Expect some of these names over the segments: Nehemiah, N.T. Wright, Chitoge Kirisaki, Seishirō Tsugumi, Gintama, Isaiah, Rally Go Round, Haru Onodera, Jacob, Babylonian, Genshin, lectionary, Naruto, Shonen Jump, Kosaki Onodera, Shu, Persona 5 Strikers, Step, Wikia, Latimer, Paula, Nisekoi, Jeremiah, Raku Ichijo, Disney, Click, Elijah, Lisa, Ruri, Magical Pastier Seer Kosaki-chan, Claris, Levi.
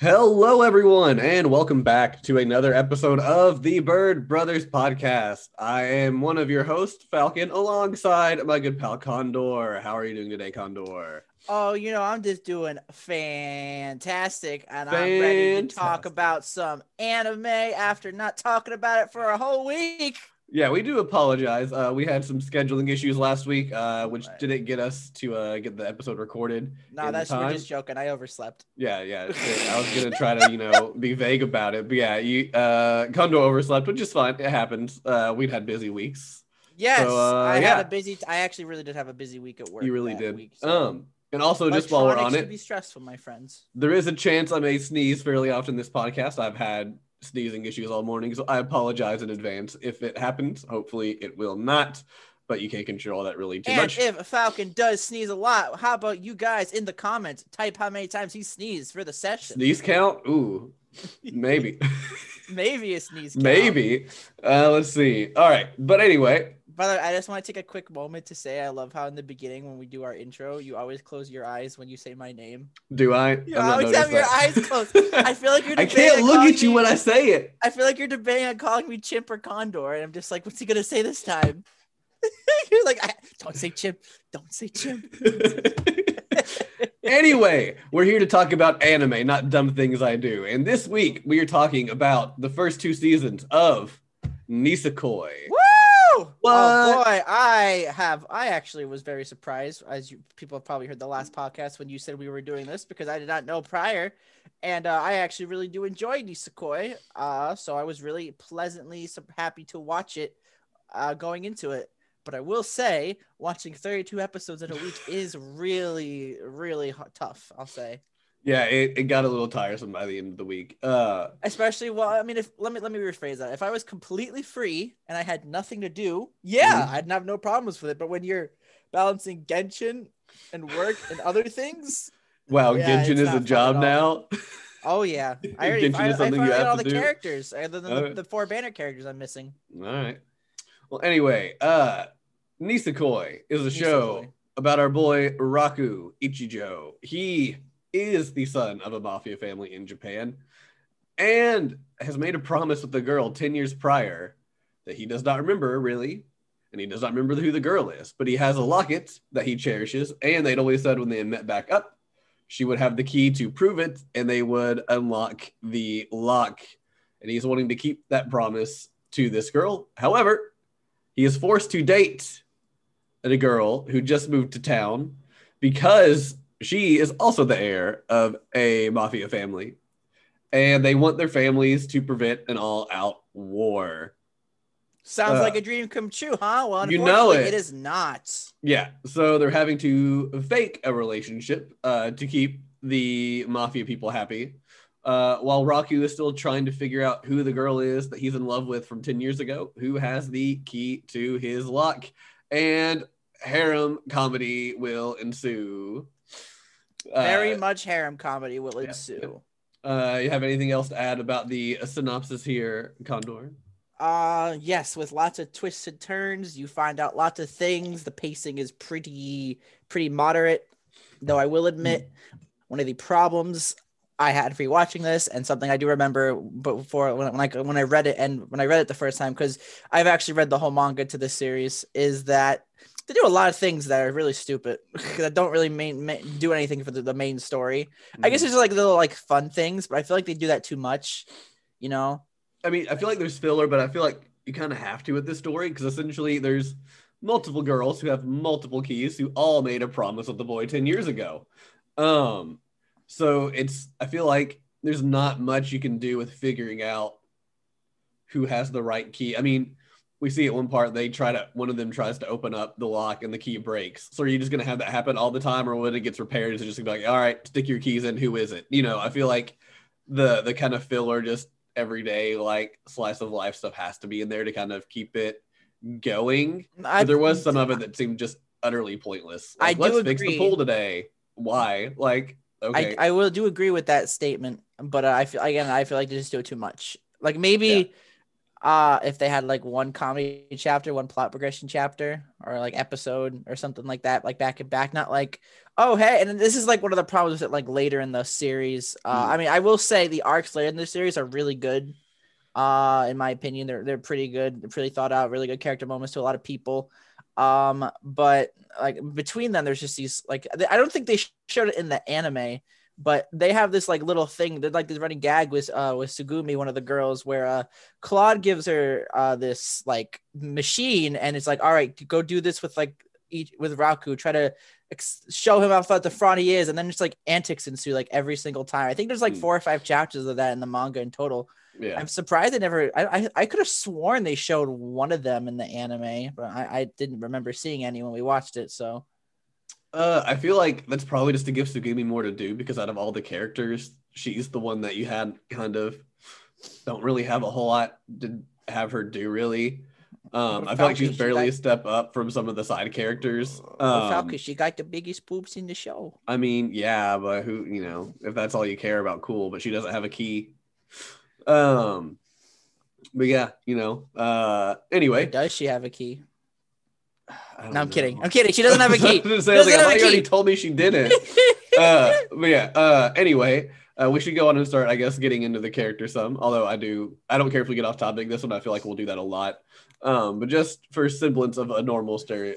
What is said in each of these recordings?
Hello, everyone, and welcome back to another episode of the Bird Brothers podcast. I am one of your hosts, Falcon, alongside my good pal, Condor. How are you doing today, Condor? Oh, you know, I'm just doing fantastic, and I'm ready to talk about some anime after not talking about it for a whole week. Yeah, we do apologize. We had some scheduling issues last week, which didn't get us to get the episode recorded. No, that's we're just joking. I overslept. Yeah. I was gonna try to, be vague about it, but yeah, you Kondo overslept, which is fine. It happens. We'd had busy weeks. Yes, so, I had a busy. I actually really did have a busy week at work. You really did. Week, so. And also, just while we're on it, be stressful, my friends. There is a chance I may sneeze fairly often this podcast. I've had sneezing issues all morning, so I apologize in advance if it happens. Hopefully it will not, but you can't control that really too much. And if Falcon does sneeze a lot, how about you guys in the comments type how many times he sneezed for the session? Sneeze count? Ooh, maybe. Maybe a sneeze count. Maybe. Let's see. All right, but anyway. By the way, I just want to take a quick moment to say I love how in the beginning when we do our intro, you always close your eyes when you say my name. Do I? You always have your eyes closed. I feel like you're debating. I can't look at you when I say it. I feel like you're debating on calling me Chimp or Condor, and I'm just like, what's he gonna say this time? You're like, don't say Chimp. Don't say Chimp. Anyway, we're here to talk about anime, not dumb things I do. And this week we are talking about the first two seasons of Nisekoi. Woo! What? Oh boy, I actually was very surprised, as you people have probably heard the last podcast when you said we were doing this, because I did not know prior, and I actually really do enjoy Nisekoi, so I was really pleasantly happy to watch it going into it. But I will say, watching 32 episodes in a week is really, really tough, I'll say. Yeah, it got a little tiresome by the end of the week. Especially, well, I mean, if let me rephrase that. If I was completely free and I had nothing to do, yeah, mm-hmm. I'd have no problems with it. But when you're balancing Genshin and work and other things, wow, yeah, Genshin is a job now. Oh yeah, I already I found all the characters other than the four banner characters I'm missing. All right. Well, anyway, Nisekoi is a show about our boy Raku Ichijo. He is the son of a mafia family in Japan and has made a promise with the girl 10 years prior that he does not remember really, and he does not remember who the girl is, but he has a locket that he cherishes, and they'd always said when they met back up she would have the key to prove it and they would unlock the lock, and he's wanting to keep that promise to this girl. However, he is forced to date a girl who just moved to town because she is also the heir of a mafia family, and they want their families to prevent an all-out war. Sounds like a dream come true, huh? Well, unfortunately, it is not. Yeah, so they're having to fake a relationship to keep the mafia people happy, while Raku is still trying to figure out who the girl is that he's in love with from 10 years ago, who has the key to his lock, and harem comedy will ensue. Very much harem comedy will ensue. You have anything else to add about the synopsis here, Condor? Yes, with lots of twists and turns, you find out lots of things. The pacing is pretty moderate, though I will admit one of the problems I had for watching this, and something I do remember before when I read it, and when I read it the first time, because I've actually read the whole manga to this series, is that they do a lot of things that are really stupid that don't really do anything for the main story. Mm. I guess there's like little like fun things, but I feel like they do that too much, you know? I mean, I feel like there's filler, but I feel like you kind of have to with this story, because essentially there's multiple girls who have multiple keys who all made a promise with the boy 10 years ago. So I feel like there's not much you can do with figuring out who has the right key. I mean, we see at one part one of them tries to open up the lock and the key breaks. So are you just going to have that happen all the time, or when it gets repaired, is it just going to be like, all right, stick your keys in, who is it? You know, I feel like the kind of filler, just everyday like slice of life stuff has to be in there to kind of keep it going. But there was some of it that seemed just utterly pointless. Like, let's fix the pool today. Why? Like, okay. I will do agree with that statement, but I feel like they just do it too much. Like maybe... Yeah. If they had like one comedy chapter, one plot progression chapter, or like episode or something like that, like back and back, not like, oh, hey, and this is like one of the problems that like later in the series. I mean, I will say the arcs later in the series are really good. In my opinion, they're pretty good. They're pretty thought out, really good character moments to a lot of people. But like between them, there's just these like I don't think they showed it in the anime, but they have this like little thing. They're like this running gag with Tsugumi, one of the girls, where Claude gives her this like machine, and it's like, all right, go do this with like with Raku, try to show him how far the fraud he is, and then just like antics ensue like every single time. I think there's like 4 or 5 chapters of that in the manga in total. Yeah. I'm surprised they never. I could have sworn they showed one of them in the anime, but I didn't remember seeing any when we watched it. So, I feel like that's probably just to give Tsugumi more to do, because out of all the characters, she's the one that you had kind of don't really have a whole lot to have her do really. I feel like she's barely a step up from some of the side characters. Because she got the biggest boobs in the show. I mean, yeah, but who, you know, if that's all you care about, cool. But she doesn't have a key. But yeah, you know. Anyway, or does she have a key? No, I'm kidding. She doesn't have a key. I already told me she didn't. But yeah. Anyway. We should go on and start, I guess, getting into the character some, although I don't care if we get off topic. This one, I feel like we'll do that a lot. But just for semblance of a normal story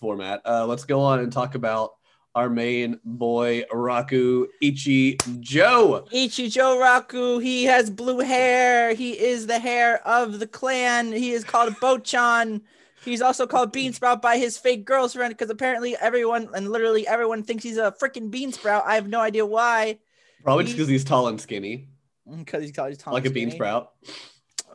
format, let's go on and talk about our main boy, Raku Ichijo. Ichijo Raku, he has blue hair. He is the hair of the clan. He is called Bochan. He's also called Bean Sprout by his fake girlfriend, because apparently literally everyone thinks he's a freaking Bean Sprout. I have no idea why. Probably just because he's tall and skinny. Like a bean sprout.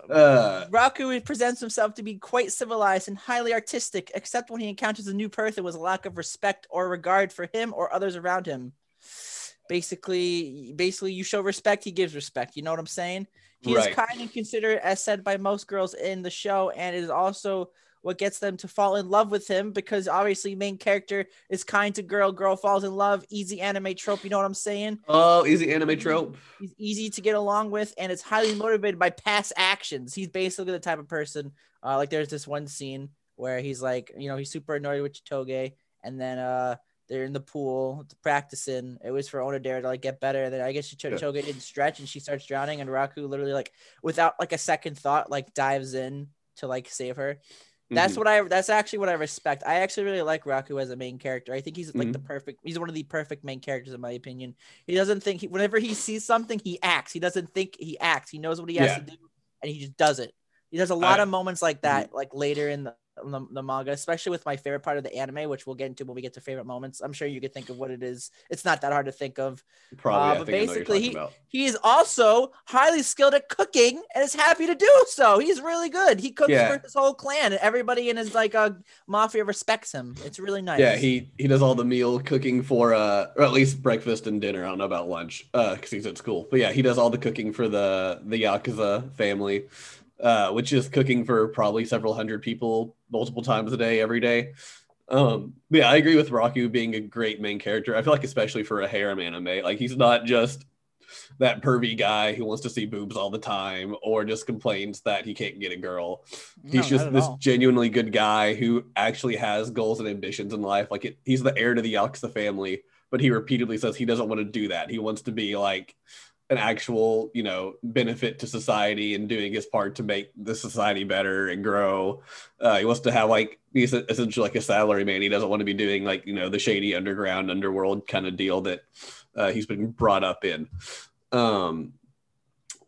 Raku presents himself to be quite civilized and highly artistic, except when he encounters a new person with a lack of respect or regard for him or others around him. Basically, you show respect, he gives respect. You know what I'm saying? He is kind and considerate, as said by most girls in the show, and it is also what gets them to fall in love with him, because obviously main character is kind to girl falls in love, easy anime trope, you know what I'm saying? Oh, easy anime trope. He's easy to get along with, and it's highly motivated by past actions. He's basically the type of person, like there's this one scene where he's like, you know, he's super annoyed with Chitoge, and then they're in the pool practicing. It was for Onodera to like get better. And then I guess Chitoge didn't stretch and she starts drowning, and Raku literally like without like a second thought like dives in to like save her. That's actually what I respect. I actually really like Raku as a main character. I think he's like he's one of the perfect main characters in my opinion. He doesn't think, whenever he sees something, he acts. He doesn't think, he acts. He knows what he has to do, and he just does it. He does a lot of moments like that, like later in the manga, especially with my favorite part of the anime, which we'll get into when we get to favorite moments. I'm sure you can think of what it is. It's not that hard to think of. Probably, but basically he is also highly skilled at cooking and is happy to do so. He's really good. He cooks for his whole clan, and everybody in his like mafia respects him. It's really nice. Yeah, he does all the meal cooking for or at least breakfast and dinner. I don't know about lunch because he's at school. But yeah, he does all the cooking for the Yakuza family. Which is cooking for probably several hundred people multiple times a day, every day. Yeah, I agree with Raku being a great main character. I feel like especially for a harem anime, like he's not just that pervy guy who wants to see boobs all the time or just complains that he can't get a girl. He's just this genuinely good guy who actually has goals and ambitions in life. Like he's the heir to the Yakuza family, but he repeatedly says he doesn't want to do that. He wants to be like an actual, you know, benefit to society and doing his part to make the society better and grow. He wants to have like, he's essentially like a salaryman. He doesn't want to be doing like, you know, the shady underworld kind of deal that he's been brought up in. But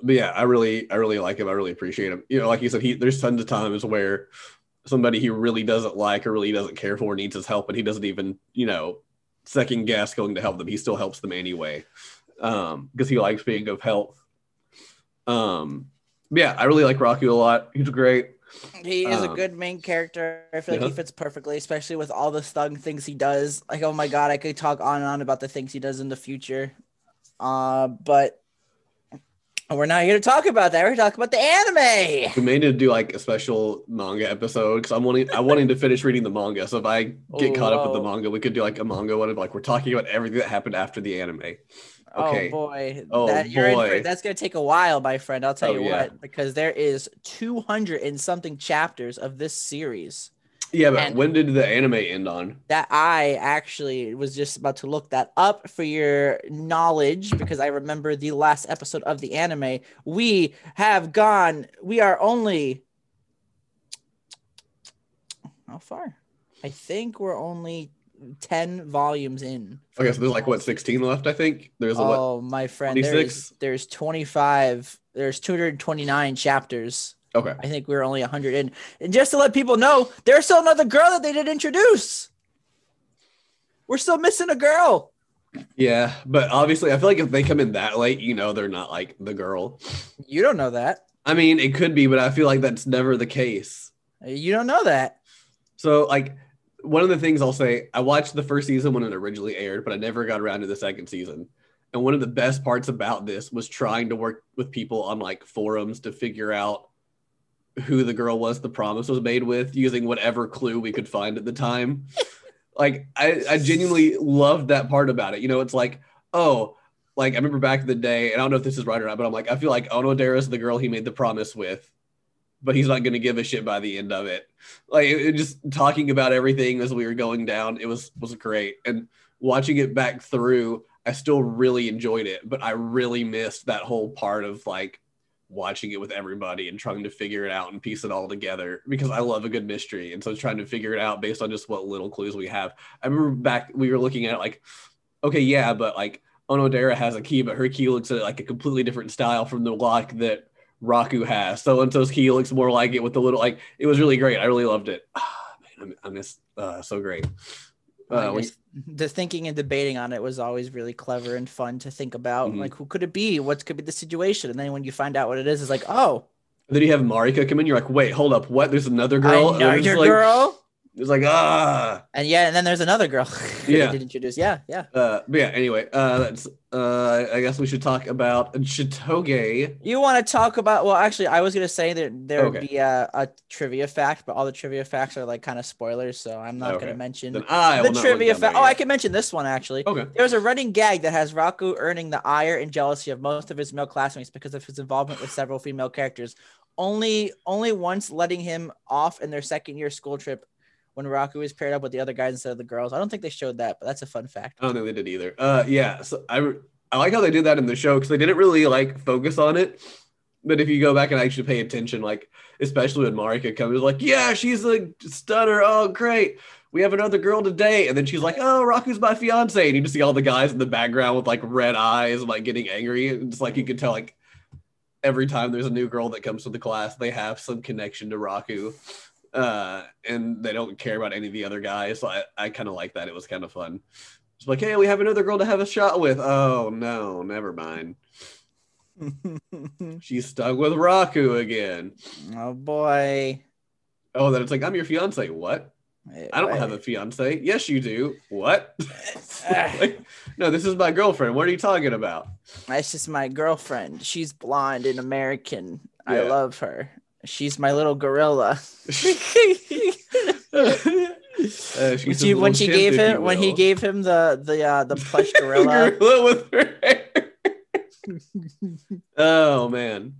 yeah, I really like him. I really appreciate him. You know, like you said, there's tons of times where somebody he really doesn't like or really doesn't care for needs his help, and he doesn't even, you know, second guess going to help them. He still helps them anyway. Because he likes being of help. Yeah, I really like Raku a lot. He's great. He is a good main character. I feel like he fits perfectly, especially with all the things he does. Like, oh my god, I could talk on and on about the things he does in the future. But we're not here to talk about that. We're talking about the anime. We may need to do like a special manga episode, because I'm wanting to finish reading the manga. So if I get caught up with the manga, we could do like a manga one of like we're talking about everything that happened after the anime. Okay. Oh boy. That's gonna take a while, my friend. I'll tell you what, because there is 200 and something chapters of this series. Yeah, but and when did the anime end on? That I actually was just about to look that up for your knowledge, because I remember the last episode of the anime. We have gone, we are only, how far? I think we're only 10 volumes in. Okay, so there's like, what, 16 left, I think? There's a lot. Oh, my friend, 26? There's 25, there's 229 chapters. Okay. I think we were only 100 in. And just to let people know, there's still another girl that they didn't introduce. We're still missing a girl. Yeah, but obviously, I feel like if they come in that late, you know they're not like the girl. You don't know that. I mean, it could be, but I feel like that's never the case. You don't know that. So, like, one of the things I'll say, I watched the first season when it originally aired, but I never got around to the second season. And one of the best parts about this was trying to work with people on, like, forums to figure out who the girl was the promise was made with, using whatever clue we could find at the time. Like, I genuinely loved that part about it. You know, it's like, oh, like, I remember back in the day, and I don't know if this is right or not, but I'm like, I feel like Onodera's the girl he made the promise with, but he's not going to give a shit by the end of it. Like, it just talking about everything as we were going down, it was great. And watching it back through, I still really enjoyed it, but I really missed that whole part of, like, watching it with everybody and trying to figure it out and piece it all together, because I love a good mystery. And so trying to figure it out based on just what little clues we have. I remember back, we were looking at it like, okay, yeah, but like Onodera has a key, but her key looks at it like a completely different style from the lock that Raku has. So-and-so's key looks more like it with the little, like, it was really great. I really loved it. Ah, man, I miss, so great. The thinking and debating on it was always really clever and fun to think about. Mm-hmm. Like, who could it be? What could be the situation? And then when you find out what it is, it's like, oh. And then you have Marika come in. You're like, wait, hold up. What? There's another girl? Another girl? It's like, ah. And yeah, and then there's another girl. Yeah. Did introduce. Yeah, yeah. But yeah, anyway, that's. I guess we should talk about Chitoge. You want to talk about? Well, actually, I was gonna say that there would be a trivia fact, but all the trivia facts are like kind of spoilers, so I'm not gonna mention the trivia fact. Oh, I can mention this one actually. Okay. There's a running gag that has Raku earning the ire and jealousy of most of his male classmates because of his involvement with several female characters. Only once letting him off in their second year school trip, when Raku was paired up with the other guys instead of the girls. I don't think they showed that, but that's a fun fact. I don't think they did either. Yeah, so I like how they did that in the show, because they didn't really, like, focus on it. But if you go back and actually pay attention, like, especially when Marika comes, like, yeah, she's a stunner. Oh, great. We have another girl today. And then she's like, oh, Raku's my fiance. And you just see all the guys in the background with, like, red eyes, like, getting angry. And it's like you could tell, like, every time there's a new girl that comes to the class, they have some connection to Raku. And they don't care about any of the other guys, so I kind of like that. It was kind of fun. It's like, hey, we have another girl to have a shot with. Oh no, never mind. She's stuck with Raku again. Oh boy. Oh, then it's like, I'm your fiance. What? I don't have a fiance. Yes, you do. What? Like, no, this is my girlfriend. What are you talking about? That's just my girlfriend. She's blonde and American. Yeah. I love her. She's my little gorilla. When he gave him the plush gorilla, gorilla with her hair. Oh man,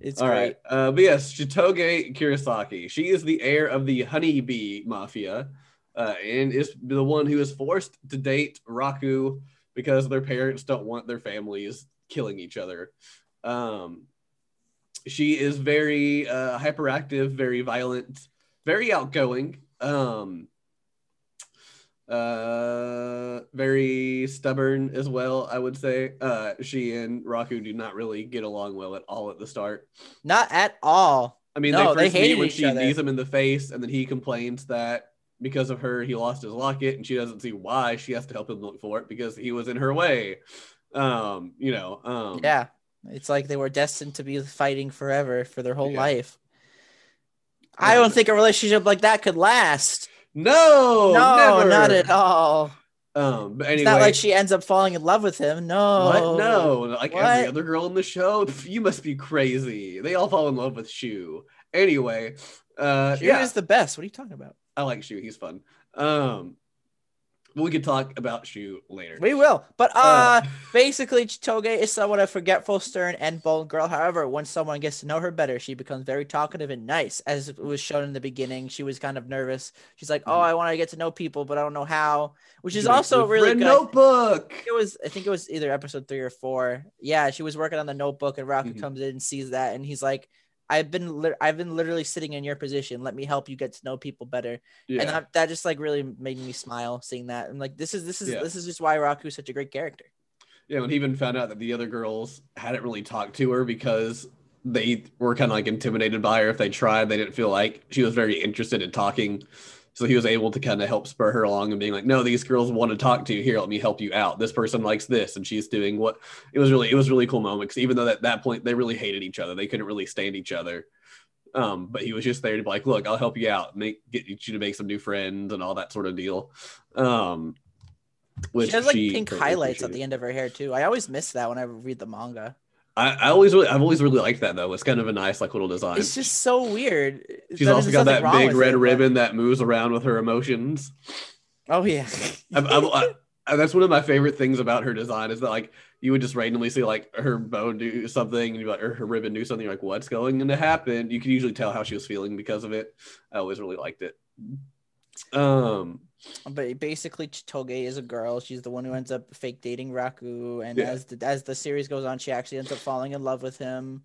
it's all great. Right. But yes, Chitoge Kirisaki. She is the heir of the honeybee mafia, and is the one who is forced to date Raku because their parents don't want their families killing each other. She is very hyperactive, very violent, very outgoing, very stubborn as well, I would say. She and Raku do not really get along well at all at the start. Not at all. I mean, no, they hated each other. When she knees him in the face, and then he complains that because of her, he lost his locket, and she doesn't see why she has to help him look for it because he was in her way. Yeah. It's like they were destined to be fighting forever for their whole life. I don't think a relationship like that could last. No, never. Not at all. But anyway, it's not like she ends up falling in love with him. No, what? No, like what? Every other girl in the show. You must be crazy. They all fall in love with Shu. Anyway, Shu is the best. What are you talking about? I like Shu. He's fun. We could talk about Shu later. We will. But basically, Chitoge is somewhat a forgetful, stern, and bold girl. However, once someone gets to know her better, she becomes very talkative and nice. As was shown in the beginning, she was kind of nervous. She's like, oh, I want to get to know people, but I don't know how. Which is also really good. Notebook! I think it was either episode 3 or 4. Yeah, she was working on the notebook, and Raku comes in and sees that, and he's like, I've been literally sitting in your position. Let me help you get to know people better. Yeah. And that just like really made me smile seeing that. I'm like, this is just why Raku is such a great character. Yeah, when he even found out that the other girls hadn't really talked to her because they were kind of like intimidated by her. If they tried, they didn't feel like she was very interested in talking. So he was able to kind of help spur her along and being like, no, these girls want to talk to you. Here, let me help you out. This person likes this. And she's doing what it was really cool moment. Because even though at that point they really hated each other, they couldn't really stand each other. But he was just there to be like, look, I'll help you out. Get you to make some new friends and all that sort of deal. She has like pink highlights at the end of her hair too. I always miss that when I read the manga. I've always really liked that though. It's kind of a nice like little design. It's just so weird. She's also got that big red ribbon that moves around with her emotions. Oh yeah. That's one of my favorite things about her design is that like you would just randomly see like her bow do something and you'd be like, or her ribbon do something. You're like, what's going to happen? You can usually tell how she was feeling because of it. I always really liked it. But basically, Chitoge is a girl. She's the one who ends up fake dating Raku, and as the series goes on, she actually ends up falling in love with him.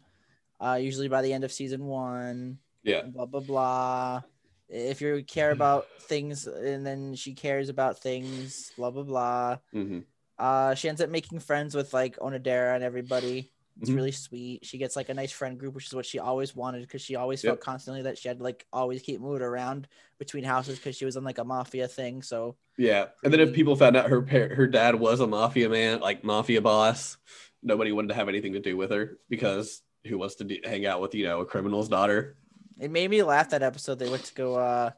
Usually by the end of season 1. Yeah. Blah blah blah. If you care about things, and then she cares about things. Blah blah blah. Mm-hmm. She ends up making friends with like Onodera and everybody. It's really sweet. She gets like a nice friend group, which is what she always wanted because she always felt constantly that she had like always keep moving around between houses because she was on like a mafia thing. So yeah, and then if people found out her dad was a mafia man, like mafia boss, nobody wanted to have anything to do with her because who wants to hang out with a criminal's daughter? It made me laugh that episode. They went to go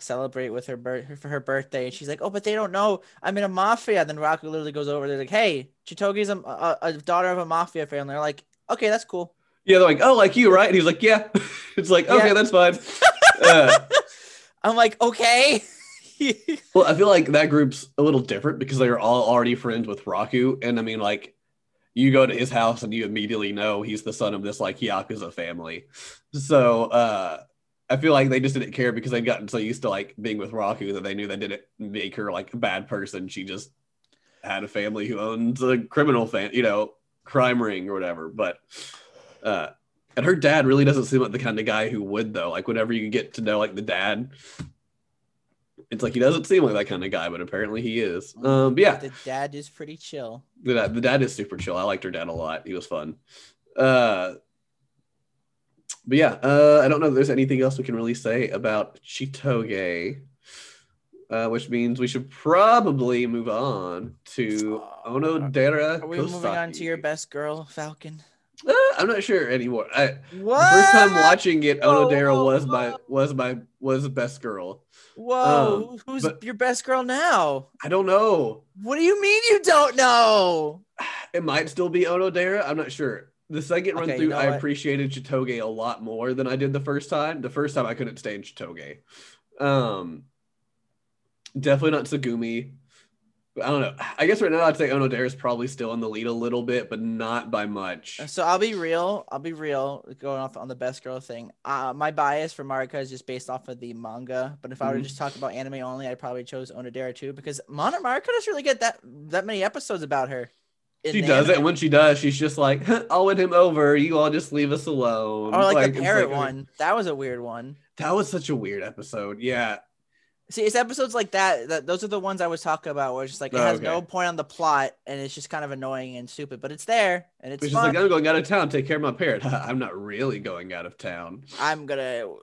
celebrate with her birthday, and she's like, "Oh, but they don't know I'm in a mafia." And then Raku literally goes over. They're like, "Hey, Chitoge's a daughter of a mafia family." They're like, "Okay, that's cool." Yeah, they're like, "Oh, like you, right?" And he's like, "Yeah." It's like, "Okay, that's fine." I'm like, "Okay." Well, I feel like that group's a little different because they are all already friends with Raku, and I mean, like, you go to his house and you immediately know he's the son of this like Yakuza family, so. I feel like they just didn't care because they'd gotten so used to like being with Raku that they knew that didn't make her like a bad person. She just had a family who owns a criminal crime ring or whatever. But and her dad really doesn't seem like the kind of guy who would though. Like whenever you get to know like the dad, it's like he doesn't seem like that kind of guy, but apparently he is. But yeah, the dad is pretty chill. The dad is super chill. I liked her dad a lot. He was fun. But yeah, I don't know if there's anything else we can really say about Chitoge, which means we should probably move on to Onodera. Are we Kosaki. Moving on to your best girl, Falcon? I'm not sure anymore. The first time watching it, Onodera was best girl. Whoa, who's your best girl now? I don't know. What do you mean you don't know? It might still be Onodera. I'm not sure. The second run through, I appreciated Chitoge a lot more than I did the first time. The first time, I couldn't stand Chitoge. Definitely not Tsugumi. I don't know. I guess right now I'd say Onodera is probably still in the lead a little bit, but not by much. So I'll be real. Going off on the best girl thing, my bias for Marika is just based off of the manga. But if I were to just talk about anime only, I probably chose Onodera too because Marika doesn't really get that many episodes about her. She does anime. It when she does. She's just like, I'll win him over. You all just leave us alone. Or like the parrot one. That was a weird one. That was such a weird episode. Yeah. See, it's episodes like that. Those are the ones I was talking about where it's just like, it has no point on the plot and it's just kind of annoying and stupid, but it's there and it's fun. Just like, I'm going out of town. Take care of my parrot. I'm not really going out of town. I'm going to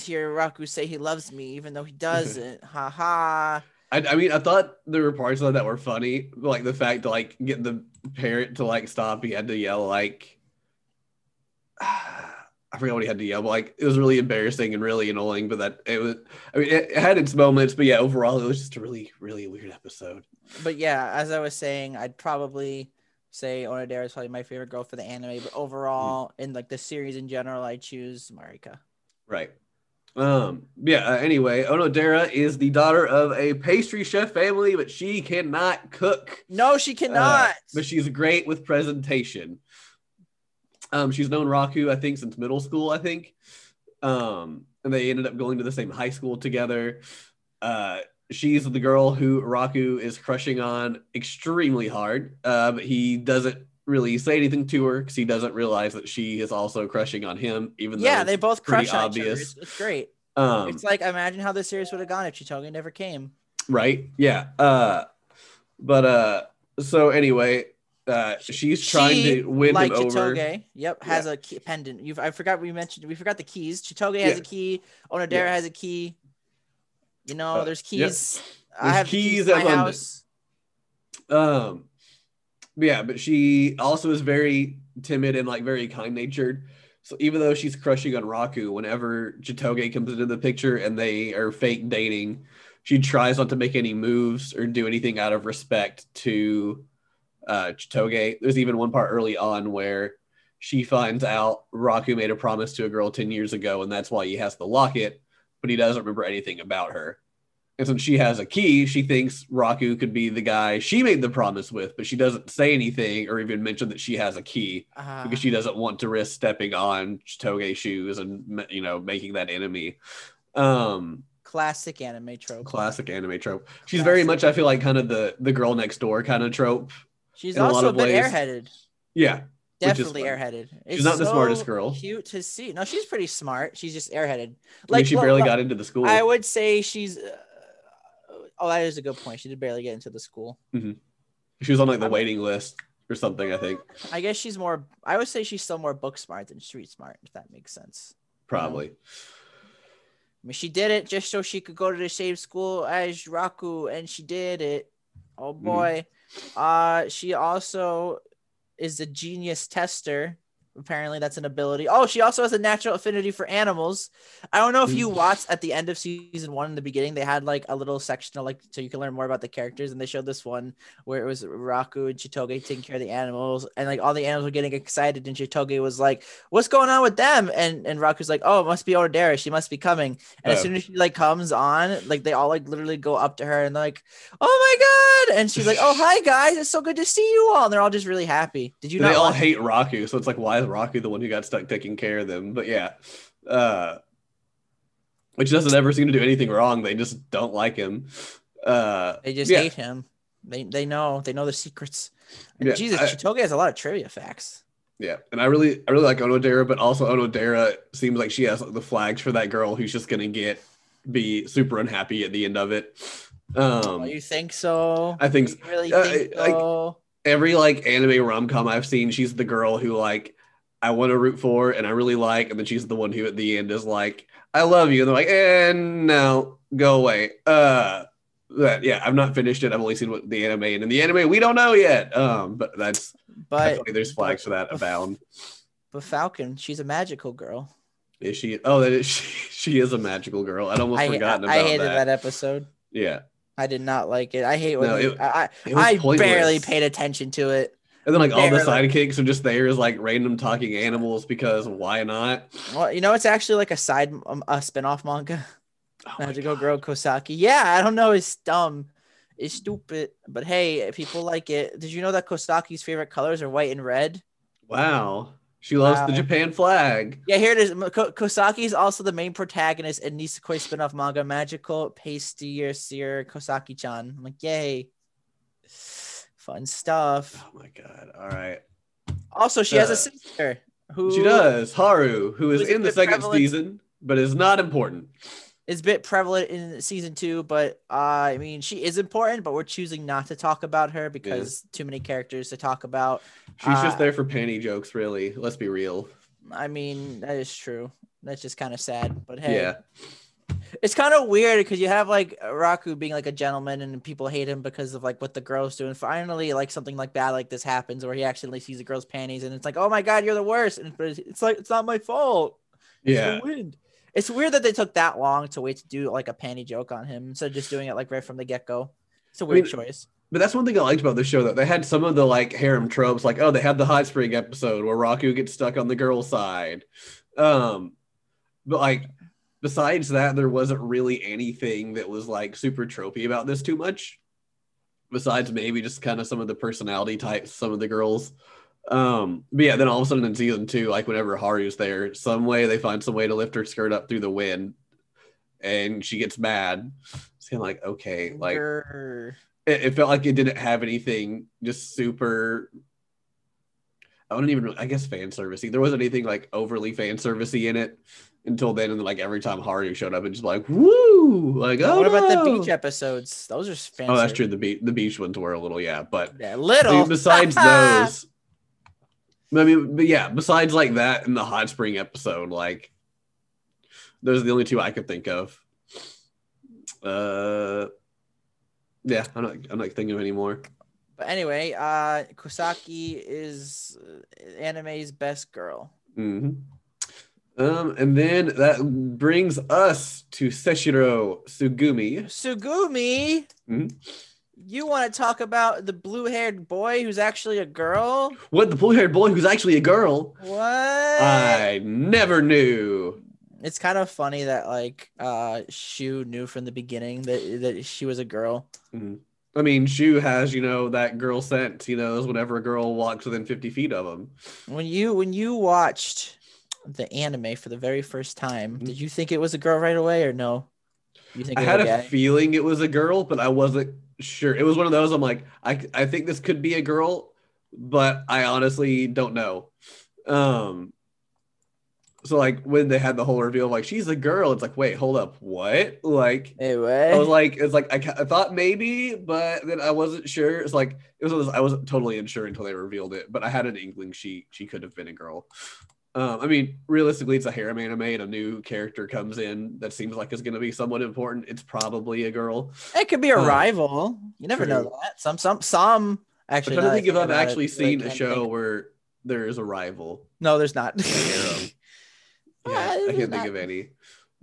hear Raku say he loves me, even though he doesn't. Ha ha. I mean, I thought there were parts of that were funny, like the fact to like get the parrot to like stop. He had to yell like, I forgot what he had to yell, but like it was really embarrassing and really annoying. But that it was, I mean, it had its moments, but yeah, overall it was just a really, really weird episode. But yeah, as I was saying, I'd probably say Onodera is probably my favorite girl for the anime, but overall in like the series in general, I choose Marika. Right. Anyway, Onodera is the daughter of a pastry chef family, but she cannot cook. No, she cannot. But she's great with presentation. She's known Raku, I think, since middle school, I think. And they ended up going to the same high school together. She's the girl who Raku is crushing on extremely hard. But he doesn't really say anything to her because he doesn't realize that she is also crushing on him, even though they both crush on each other. It's great. It's like, imagine how this series would have gone if Chitoge never came. Right. Yeah. So anyway, she's trying to win him over. Chitoge, has a key pendant. I forgot we mentioned. We forgot the keys. Chitoge has a key. Onodera has a key. You know, there's keys. Yep. There's keys at my house. But she also is very timid and like very kind natured. So even though she's crushing on Raku, whenever Chitoge comes into the picture and they are fake dating, she tries not to make any moves or do anything out of respect to Chitoge. There's even one part early on where she finds out Raku made a promise to a girl 10 years ago, and that's why he has the locket, but he doesn't remember anything about her. And since she has a key, she thinks Raku could be the guy she made the promise with, but she doesn't say anything or even mention that she has a key because she doesn't want to risk stepping on Chitoge's shoes and, you know, making that enemy. Classic anime trope. She's very much, I feel like, kind of the girl next door kind of trope. She's also a bit airheaded. Yeah. Definitely airheaded. She's not the smartest girl. Cute to see. No, she's pretty smart. She's just airheaded. Like she barely got into the school. I would say she's... that is a good point. She did barely get into the school. Mm-hmm. She was on like the waiting list or something, I think. I guess she's more... I would say she's still more book smart than street smart, if that makes sense. Probably. You know? I mean, she did it just so she could go to the same school as Raku, and she did it. Oh boy. Mm-hmm. She also is a genius tester. Apparently that's an ability. Oh, she also has a natural affinity for animals. I don't know if you watched at the end of season 1 in the beginning, they had like a little section of like, so you can learn more about the characters. And they showed this one where it was Raku and Chitoge taking care of the animals. And like all the animals were getting excited. And Chitoge was like, what's going on with them? And Raku's like, oh, it must be Onodera. She must be coming. And as soon as she like comes on, like they all like literally go up to her and like, oh my God. And she's like, oh, hi guys. It's so good to see you all. And they're all just really happy. Did you know? They all hate Raku. So it's like, why is Raku the one who got stuck taking care of them? But yeah, which doesn't ever seem to do anything wrong. They just don't like him. They just hate him. They know the secrets. And Jesus, Chitoge has a lot of trivia facts. Yeah, and I really like Onodera, but also Onodera seems like she has the flags for that girl who's just gonna be super unhappy at the end of it. You think so? I think so. You really think so? Every like anime rom-com I've seen, she's the girl who like I want to root for and I really like, and then she's the one who at the end is like, I love you, and they're like, no, go away. I've not finished it. I've only seen what the anime, and in the anime we don't know yet. There's flags for that abound. But Falcon, she's a magical girl. Is she? Oh, that is she is a magical girl. I'd almost forgotten about that. I hated that episode. Yeah. I did not like it. I hate when I barely paid attention to it. And then, like, all the sidekicks are just there as, like, random talking animals because why not? Well, you know, it's actually, like, a spinoff manga. Oh, Magical Girl Kosaki. Yeah, I don't know. It's dumb. It's stupid. But, hey, people like it. Did you know that Kosaki's favorite colors are white and red? Wow. She loves the Japan flag. Yeah, here it is. Kosaki is also the main protagonist in Nisekoi spinoff manga, Magical Pastier Seer Kosaki-chan. I'm like, yay. Fun stuff. Oh my God. All right. Also, she has a sister. She does. Haru, who is in the second season, but is not important. It's a bit prevalent in season 2, but I mean, she is important, but we're choosing not to talk about her because too many characters to talk about. She's just there for panty jokes, really. Let's be real. I mean, that is true. That's just kind of sad, but hey. Yeah. It's kind of weird because you have like Raku being like a gentleman and people hate him because of like what the girls do. And finally, like something like bad like this happens where he actually sees the girl's panties and it's like, oh my God, you're the worst. And it's like, it's not my fault. It's the wind. It's weird that they took that long to wait to do like a panty joke on him instead of just doing it like right from the get-go. It's a weird choice. But that's one thing I liked about the show, though. They had some of the like harem tropes, like, oh, they had the hot spring episode where Raku gets stuck on the girl side. But like, Besides that, there wasn't really anything that was like super tropey about this too much. Besides maybe just kind of some of the personality types, some of the girls. But yeah, then all of a sudden in season 2, like whenever Haru's there, they find some way to lift her skirt up through the wind, and she gets mad. It's kind of like, okay, like it felt like it didn't have anything just super. I guess fan servicey. There wasn't anything like overly fan servicey in it until then, and like every time Haru showed up, and just like woo, like oh. What about the beach episodes? Those are fancy. Oh, that's true. The beach ones were a little, but a little. I mean, besides those, besides like that and the hot spring episode, like those are the only two I could think of. Yeah, I'm not thinking of any more. But anyway, Kosaki is anime's best girl. Mm-hmm. And then that brings us to Seishirō Tsugumi. Tsugumi? Mm-hmm. You want to talk about the blue-haired boy who's actually a girl? What? The blue-haired boy who's actually a girl? What? I never knew. It's kind of funny that, like, Shu knew from the beginning that she was a girl. Mm-hmm. I mean, Shu has, that girl scent. He knows whenever a girl walks within 50 feet of him. When you watched the anime for the very first time, mm-hmm. Did you think it was a girl right away or no? You think I had a feeling it was a girl, but I wasn't sure. It was one of those, I'm like, I think this could be a girl, but I honestly don't know. So, like, when they had the whole reveal of, like, she's a girl, it's like, wait, hold up, what? Like, anyway. I was like, it's like, I thought maybe, but then I wasn't sure. It's like, I wasn't totally unsure until they revealed it, but I had an inkling she could have been a girl. I mean, realistically, it's a harem anime and a new character comes in that seems like it's going to be somewhat important. It's probably a girl. It could be a rival. You never know that. Some actually. I'm trying to think if I've actually seen a show where there is a rival. No, there's not. Yeah, I can't think of any.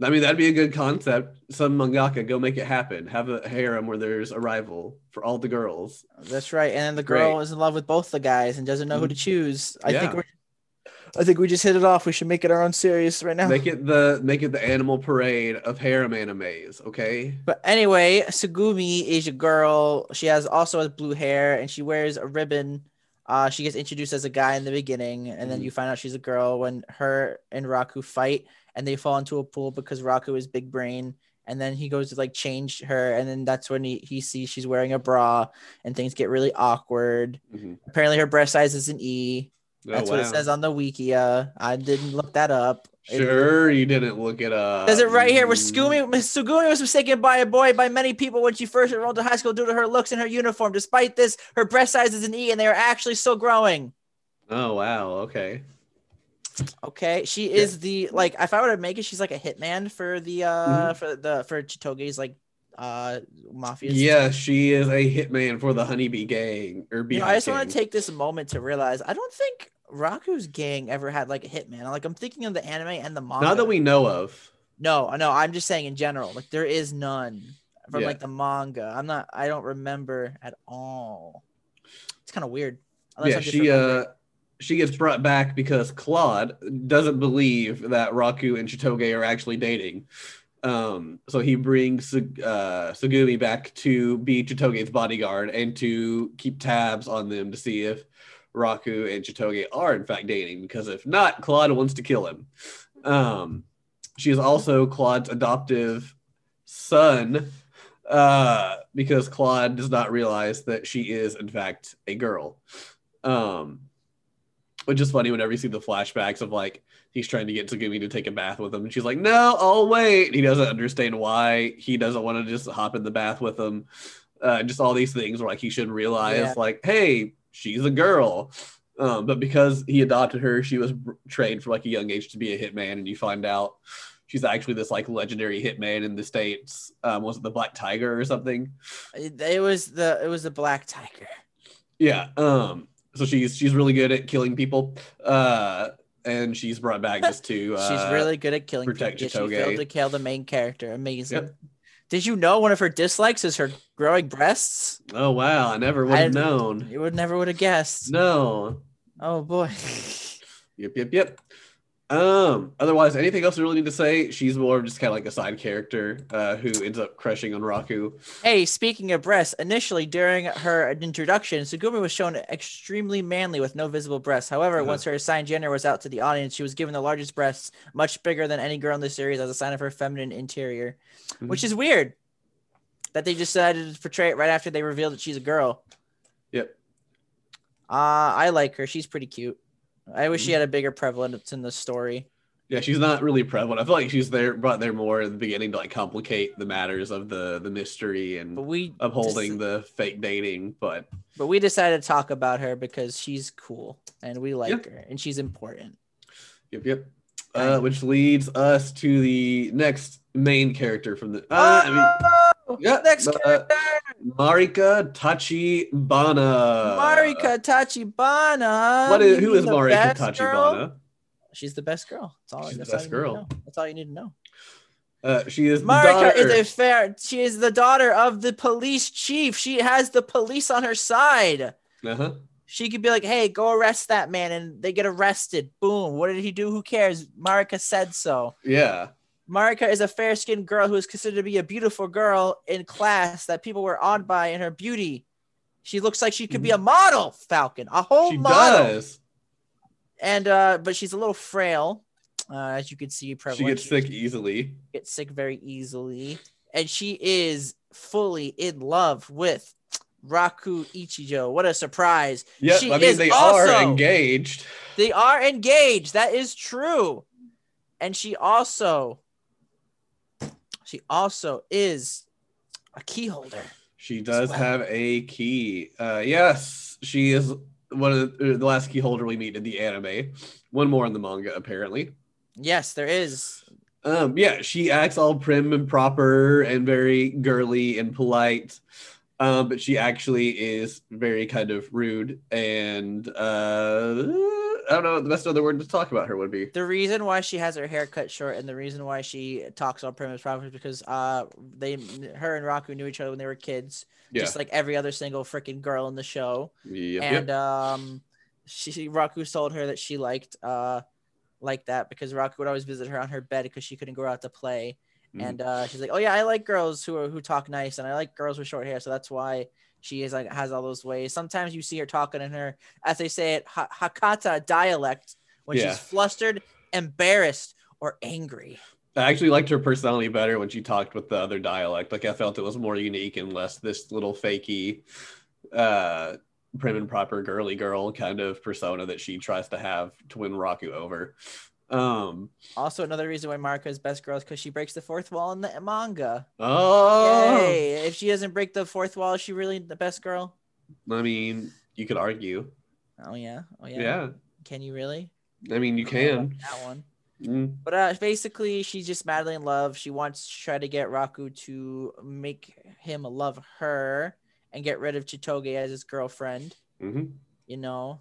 I mean, that'd be a good concept. Some mangaka, go make it happen. Have a harem where there's a rival for all the girls. That's right. And then the girl is in love with both the guys and doesn't know who to choose. I think we just hit it off. We should make it our own series right now. Make it the animal parade of harem animes, okay? But anyway, Tsugumi is a girl. She also has blue hair and she wears a ribbon. She gets introduced as a guy in the beginning, and then you find out she's a girl when her and Raku fight, and they fall into a pool because Raku is big brain, and then he goes to like change her, and then that's when he sees she's wearing a bra, and things get really awkward. Mm-hmm. Apparently, her breast size is an E. That's what it says on the Wikia. I didn't look that up. Sure, you didn't look it up. Says it right here. Tsugumi was mistaken by a boy by many people when she first enrolled in high school due to her looks and her uniform. Despite this, her breast size is an E, and they are actually still growing. Oh wow! Okay. She is the If I were to make it, she's like a hitman for the for Chitoge's mafia. Yeah, she is a hitman for the honeybee gang. I just want to take this moment to realize I don't think Raku's gang ever had like a hitman. Like I'm thinking of the anime and the manga. Not that we know of. No, I'm just saying in general. Like there is none from the manga. I don't remember at all. It's kind of weird. Yeah, she gets brought back because Claude doesn't believe that Raku and Chitoge are actually dating. So he brings Tsugumi back to be Chitoge's bodyguard and to keep tabs on them to see if Raku and Chitoge are in fact dating, because if not, Claude wants to kill him. She is also Claude's adoptive son, because Claude does not realize that she is in fact a girl. Which is funny whenever you see the flashbacks of like he's trying to get Tsugumi to take a bath with him, and she's like, "No, I'll wait." He doesn't understand why he doesn't want to just hop in the bath with him. Just all these things where like he should realize, hey, she's a girl, but because he adopted her, she was trained from like a young age to be a hitman, and you find out she's actually this like legendary hitman in the States. Was it the Black Tiger or something? It was the Black Tiger. Yeah. So she's really good at killing people, and she's brought back just to she's really good at killing protect people. Chitoge. She failed to kill the main character. Amazing. Yep. Did you know one of her dislikes is her growing breasts? Oh, wow. I never would have known. You would never have guessed. No. Oh, boy. Yep. Otherwise, anything else we really need to say? She's more of just kind of like a side character who ends up crushing on Raku. Hey, speaking of breasts, initially during her introduction, Tsugumi was shown extremely manly with no visible breasts. However, once her assigned gender was out to the audience, she was given the largest breasts, much bigger than any girl in the series, as a sign of her feminine interior, which is weird that they decided to portray it right after they revealed that she's a girl. Yep. I like her. She's pretty cute. I wish she had a bigger prevalence in the story. Yeah, she's not really prevalent. I feel like she's there, brought there more in the beginning to like complicate the matters of the mystery and upholding the fake dating. But we decided to talk about her because she's cool and we like her and she's important. Yep, yep. Which leads us to the next main character from the. Next character. Marika Tachibana. Marika Tachibana. Who is Marika Tachibana? She's the best girl. That's all you need to know. She is the daughter of the police chief. She has the police on her side. Uh-huh. She could be like, "Hey, go arrest that man," and they get arrested. Boom. What did he do? Who cares? Marika said so. Yeah. Marika is a fair-skinned girl who is considered to be a beautiful girl in class that people were awed by in her beauty. She looks like she could be a model, Falcon, a model. She does. And but she's a little frail, as you can see. She gets sick easily. Gets sick very easily, and she is fully in love with Raku Ichijo. What a surprise! Yeah, I mean they are engaged. They are engaged. That is true, and she also. She also is a key holder. She does have a key. Yes, she is one of the last key holder we meet in the anime. One more in the manga, apparently. Yes, there is. Yeah, she acts all prim and proper and very girly and polite. But she actually is very kind of rude and... I don't know. The best other word to talk about her would be the reason why she has her hair cut short and the reason why she talks all prim and proper is because her and Raku knew each other when they were kids, just like every other single freaking girl in the show. Yep, and Raku told her that she liked that because Raku would always visit her on her bed because she couldn't go out to play, and she's like, "Oh yeah, I like girls who talk nice, and I like girls with short hair, so that's why." She is like has all those ways. Sometimes you see her talking in her, as they say it, Hakata dialect when she's flustered, embarrassed, or angry. I actually liked her personality better when she talked with the other dialect. Like I felt it was more unique and less this little fakey, prim and proper girly girl kind of persona that she tries to have to win Raku over. Also another reason why Marika is best girl is because she breaks the fourth wall in the manga. Oh, yay. If she doesn't break the fourth wall, is she really the best girl? I mean, you could argue. Oh yeah. Can you really? I mean, you can. That one. But basically, she's just madly in love. She wants to try to get Raku to make him love her and get rid of Chitoge as his girlfriend. You know.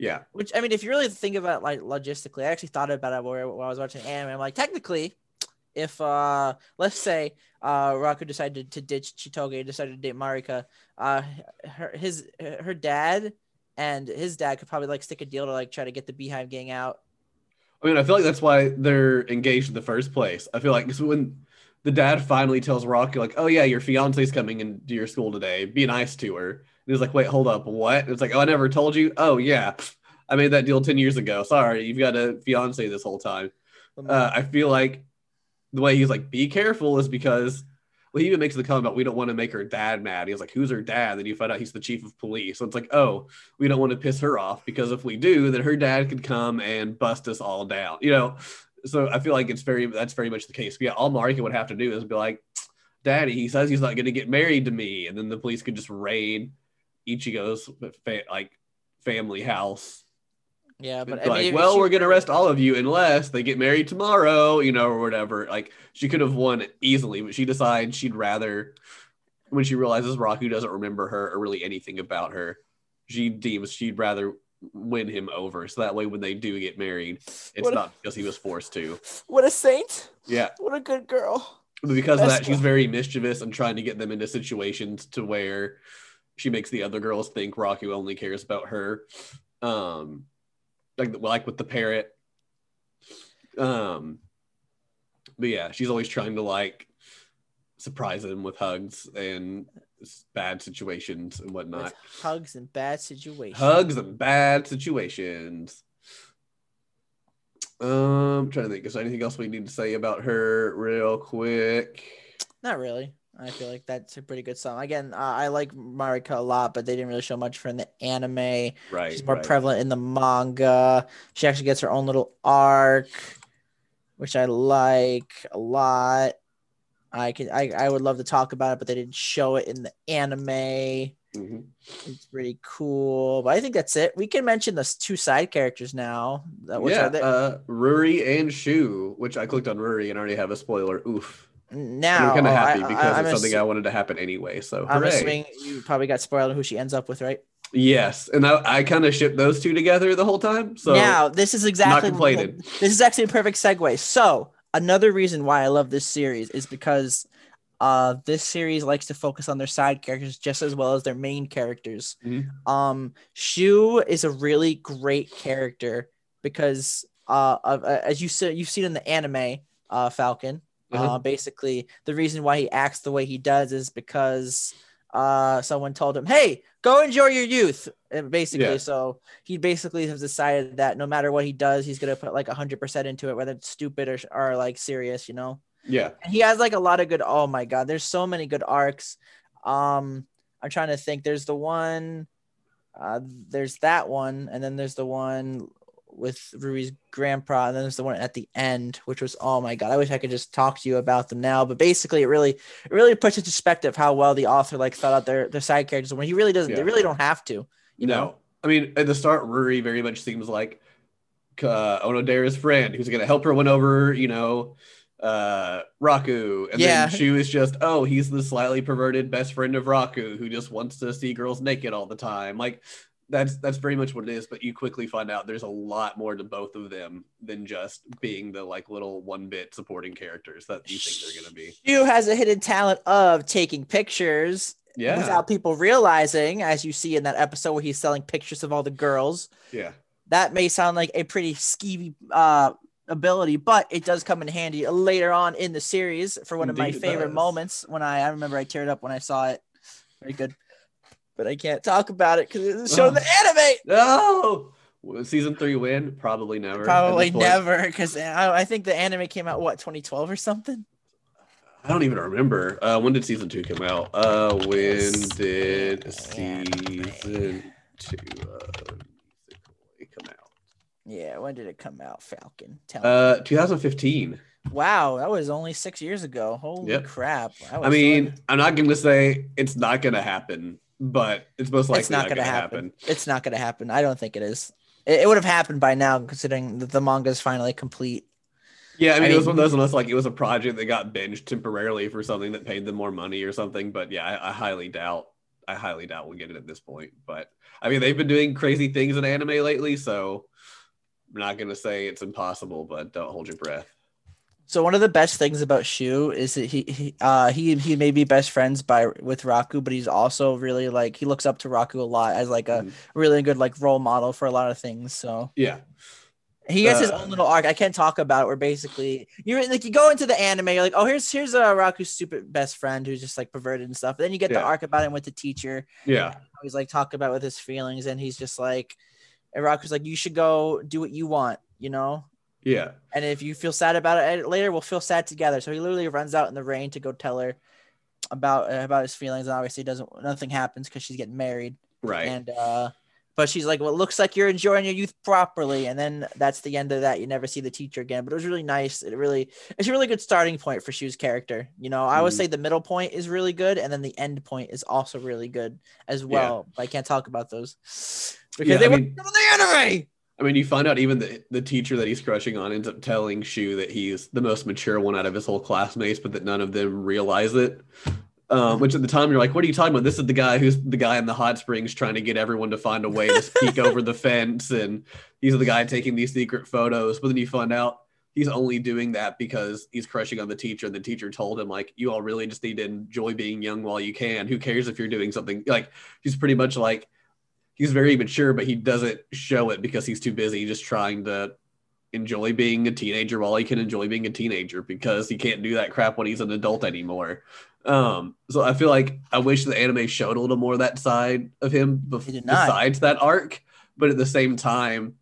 Yeah. Which, I mean, if you really think about it, like logistically, I actually thought about it while I was watching anime. I'm like, technically, if let's say Raku decided to ditch Chitoge, decided to date Marika, her dad and his dad could probably like stick a deal to like try to get the Beehive Gang out. I mean, I feel like that's why they're engaged in the first place. I feel like because when the dad finally tells Raku, like, "Oh yeah, your fiance's coming into your school today. Be nice to her." He was like, "Wait, hold up, what?" It's like, "Oh, I never told you." "Oh, yeah, I made that deal 10 years ago. Sorry, you've got a fiance this whole time." I feel like the way he's like, "Be careful," is because, well, he even makes the comment about we don't want to make her dad mad. He's like, "Who's her dad?" Then you find out he's the chief of police. So it's like, oh, we don't want to piss her off because if we do, then her dad could come and bust us all down. You know, so I feel like that's very much the case. But yeah, all Marika would have to do is be like, "Daddy, he says he's not going to get married to me," and then the police could just raid Ichigo's family house. Yeah, but I mean, well, we're gonna arrest all of you unless they get married tomorrow, you know, or whatever. Like she could have won easily, but she decides she'd rather when she realizes Raku doesn't remember her or really anything about her, she deems she'd rather win him over. So that way when they do get married, it's not because he was forced to. What a saint. Yeah. What a good girl. Because of that, she's very mischievous and trying to get them into situations to where she makes the other girls think Raku only cares about her. Like with the parrot. But yeah, she's always trying to like surprise him with hugs and bad situations and whatnot. With hugs and bad situations. I'm trying to think. Is there anything else we need to say about her real quick? Not really. I feel like that's a pretty good song. Again, I like Marika a lot, but they didn't really show much for in the anime. Right. She's more prevalent in the manga. She actually gets her own little arc, which I like a lot. I would love to talk about it, but they didn't show it in the anime. Mm-hmm. It's pretty cool, but I think that's it. We can mention the two side characters now. Ruri and Shu, which I clicked on Ruri and already have a spoiler. Oof. Now I'm kind of happy because it's something I wanted to happen anyway. So I'm assuming you probably got spoiled who she ends up with, right? Yes, and I kind of shipped those two together the whole time. So now this is exactly this is actually a perfect segue. So another reason why I love this series is because this series likes to focus on their side characters just as well as their main characters. Mm-hmm. Shu is a really great character because as you said, you've seen in the anime Falcon. Mm-hmm. Basically, the reason why he acts the way he does is because someone told him, "Hey, go enjoy your youth." And basically, so he basically has decided that no matter what he does, he's gonna put like 100% into it, whether it's stupid or like serious, you know. Yeah, and he has like a lot of good. Oh my god, there's so many good arcs. I'm trying to think. There's the one, there's that one, and then there's the one with Rui's grandpa, and then there's the one at the end, which was oh my god. I wish I could just talk to you about them now, but basically, it really puts into perspective how well the author like thought out their side characters when he really doesn't. Yeah. They really don't have to. You know? I mean, at the start, Ruri very much seems like Onodera's friend who's gonna help her win over, you know, Raku, and then Shu is just he's the slightly perverted best friend of Raku who just wants to see girls naked all the time. Like that's very much what it is, but you quickly find out there's a lot more to both of them than just being the like little one bit supporting characters that you think they're gonna be. Shu has a hidden talent of taking pictures without people realizing, as you see in that episode where he's selling pictures of all the girls. Yeah, that may sound like a pretty skeevy ability, but it does come in handy later on in the series for one of my favorite moments when I remember I teared up when I saw it. Very good, but I can't talk about it because it's shown the anime. No, will season 3 win? Probably never because I think the anime came out 2012 or something. I don't even remember when did season 2 come out. When did season 2 come out? Yeah, when did it come out, Falcon? Tell me. 2015. Wow, that was only 6 years ago. Holy crap. I'm not going to say it's not going to happen, but it's most likely not going to happen. It's not going to happen. I don't think it is. It would have happened by now, considering that the manga is finally complete. Yeah, I mean, it was one of those, unless like it was a project that got binged temporarily for something that paid them more money or something. But yeah, I highly doubt we'll get it at this point. But I mean, they've been doing crazy things in anime lately, so I'm not going to say it's impossible, but don't hold your breath. So one of the best things about Shu is that he may be best friends with Raku, but he's also really like, he looks up to Raku a lot as like a really good like role model for a lot of things. So yeah, he has his own little arc. I can't talk about it. Where basically you're like, you go into the anime, you're like, oh, here's Raku's stupid best friend who's just like perverted and stuff. But then you get the arc about him with the teacher. Yeah, he's like talking about with his feelings, and he's just like. And Raku's like, you should go do what you want, you know? Yeah. And if you feel sad about it later, we'll feel sad together. So he literally runs out in the rain to go tell her about his feelings. And obviously nothing happens because she's getting married. Right. And, but she's like, well, it looks like you're enjoying your youth properly. And then that's the end of that. You never see the teacher again, but it was really nice. It's a really good starting point for Shu's character. You know, I would say the middle point is really good. And then the end point is also really good as well. Yeah. But I can't talk about those because they went to the anime. I mean, you find out even the teacher that he's crushing on ends up telling Shu that he's the most mature one out of his whole classmates, but that none of them realize it. Which at the time you're like, what are you talking about? This is the guy who's the guy in the hot springs trying to get everyone to find a way to peek over the fence, and he's the guy taking these secret photos. But then you find out he's only doing that because he's crushing on the teacher, and the teacher told him like, you all really just need to enjoy being young while you can. Who cares if you're doing something? Like, he's pretty much like, he's very mature, but he doesn't show it because he's too busy just trying to enjoy being a teenager while he can enjoy being a teenager, because he can't do that crap when he's an adult anymore. So I feel like I wish the anime showed a little more of that side of him besides that arc, but at the same time,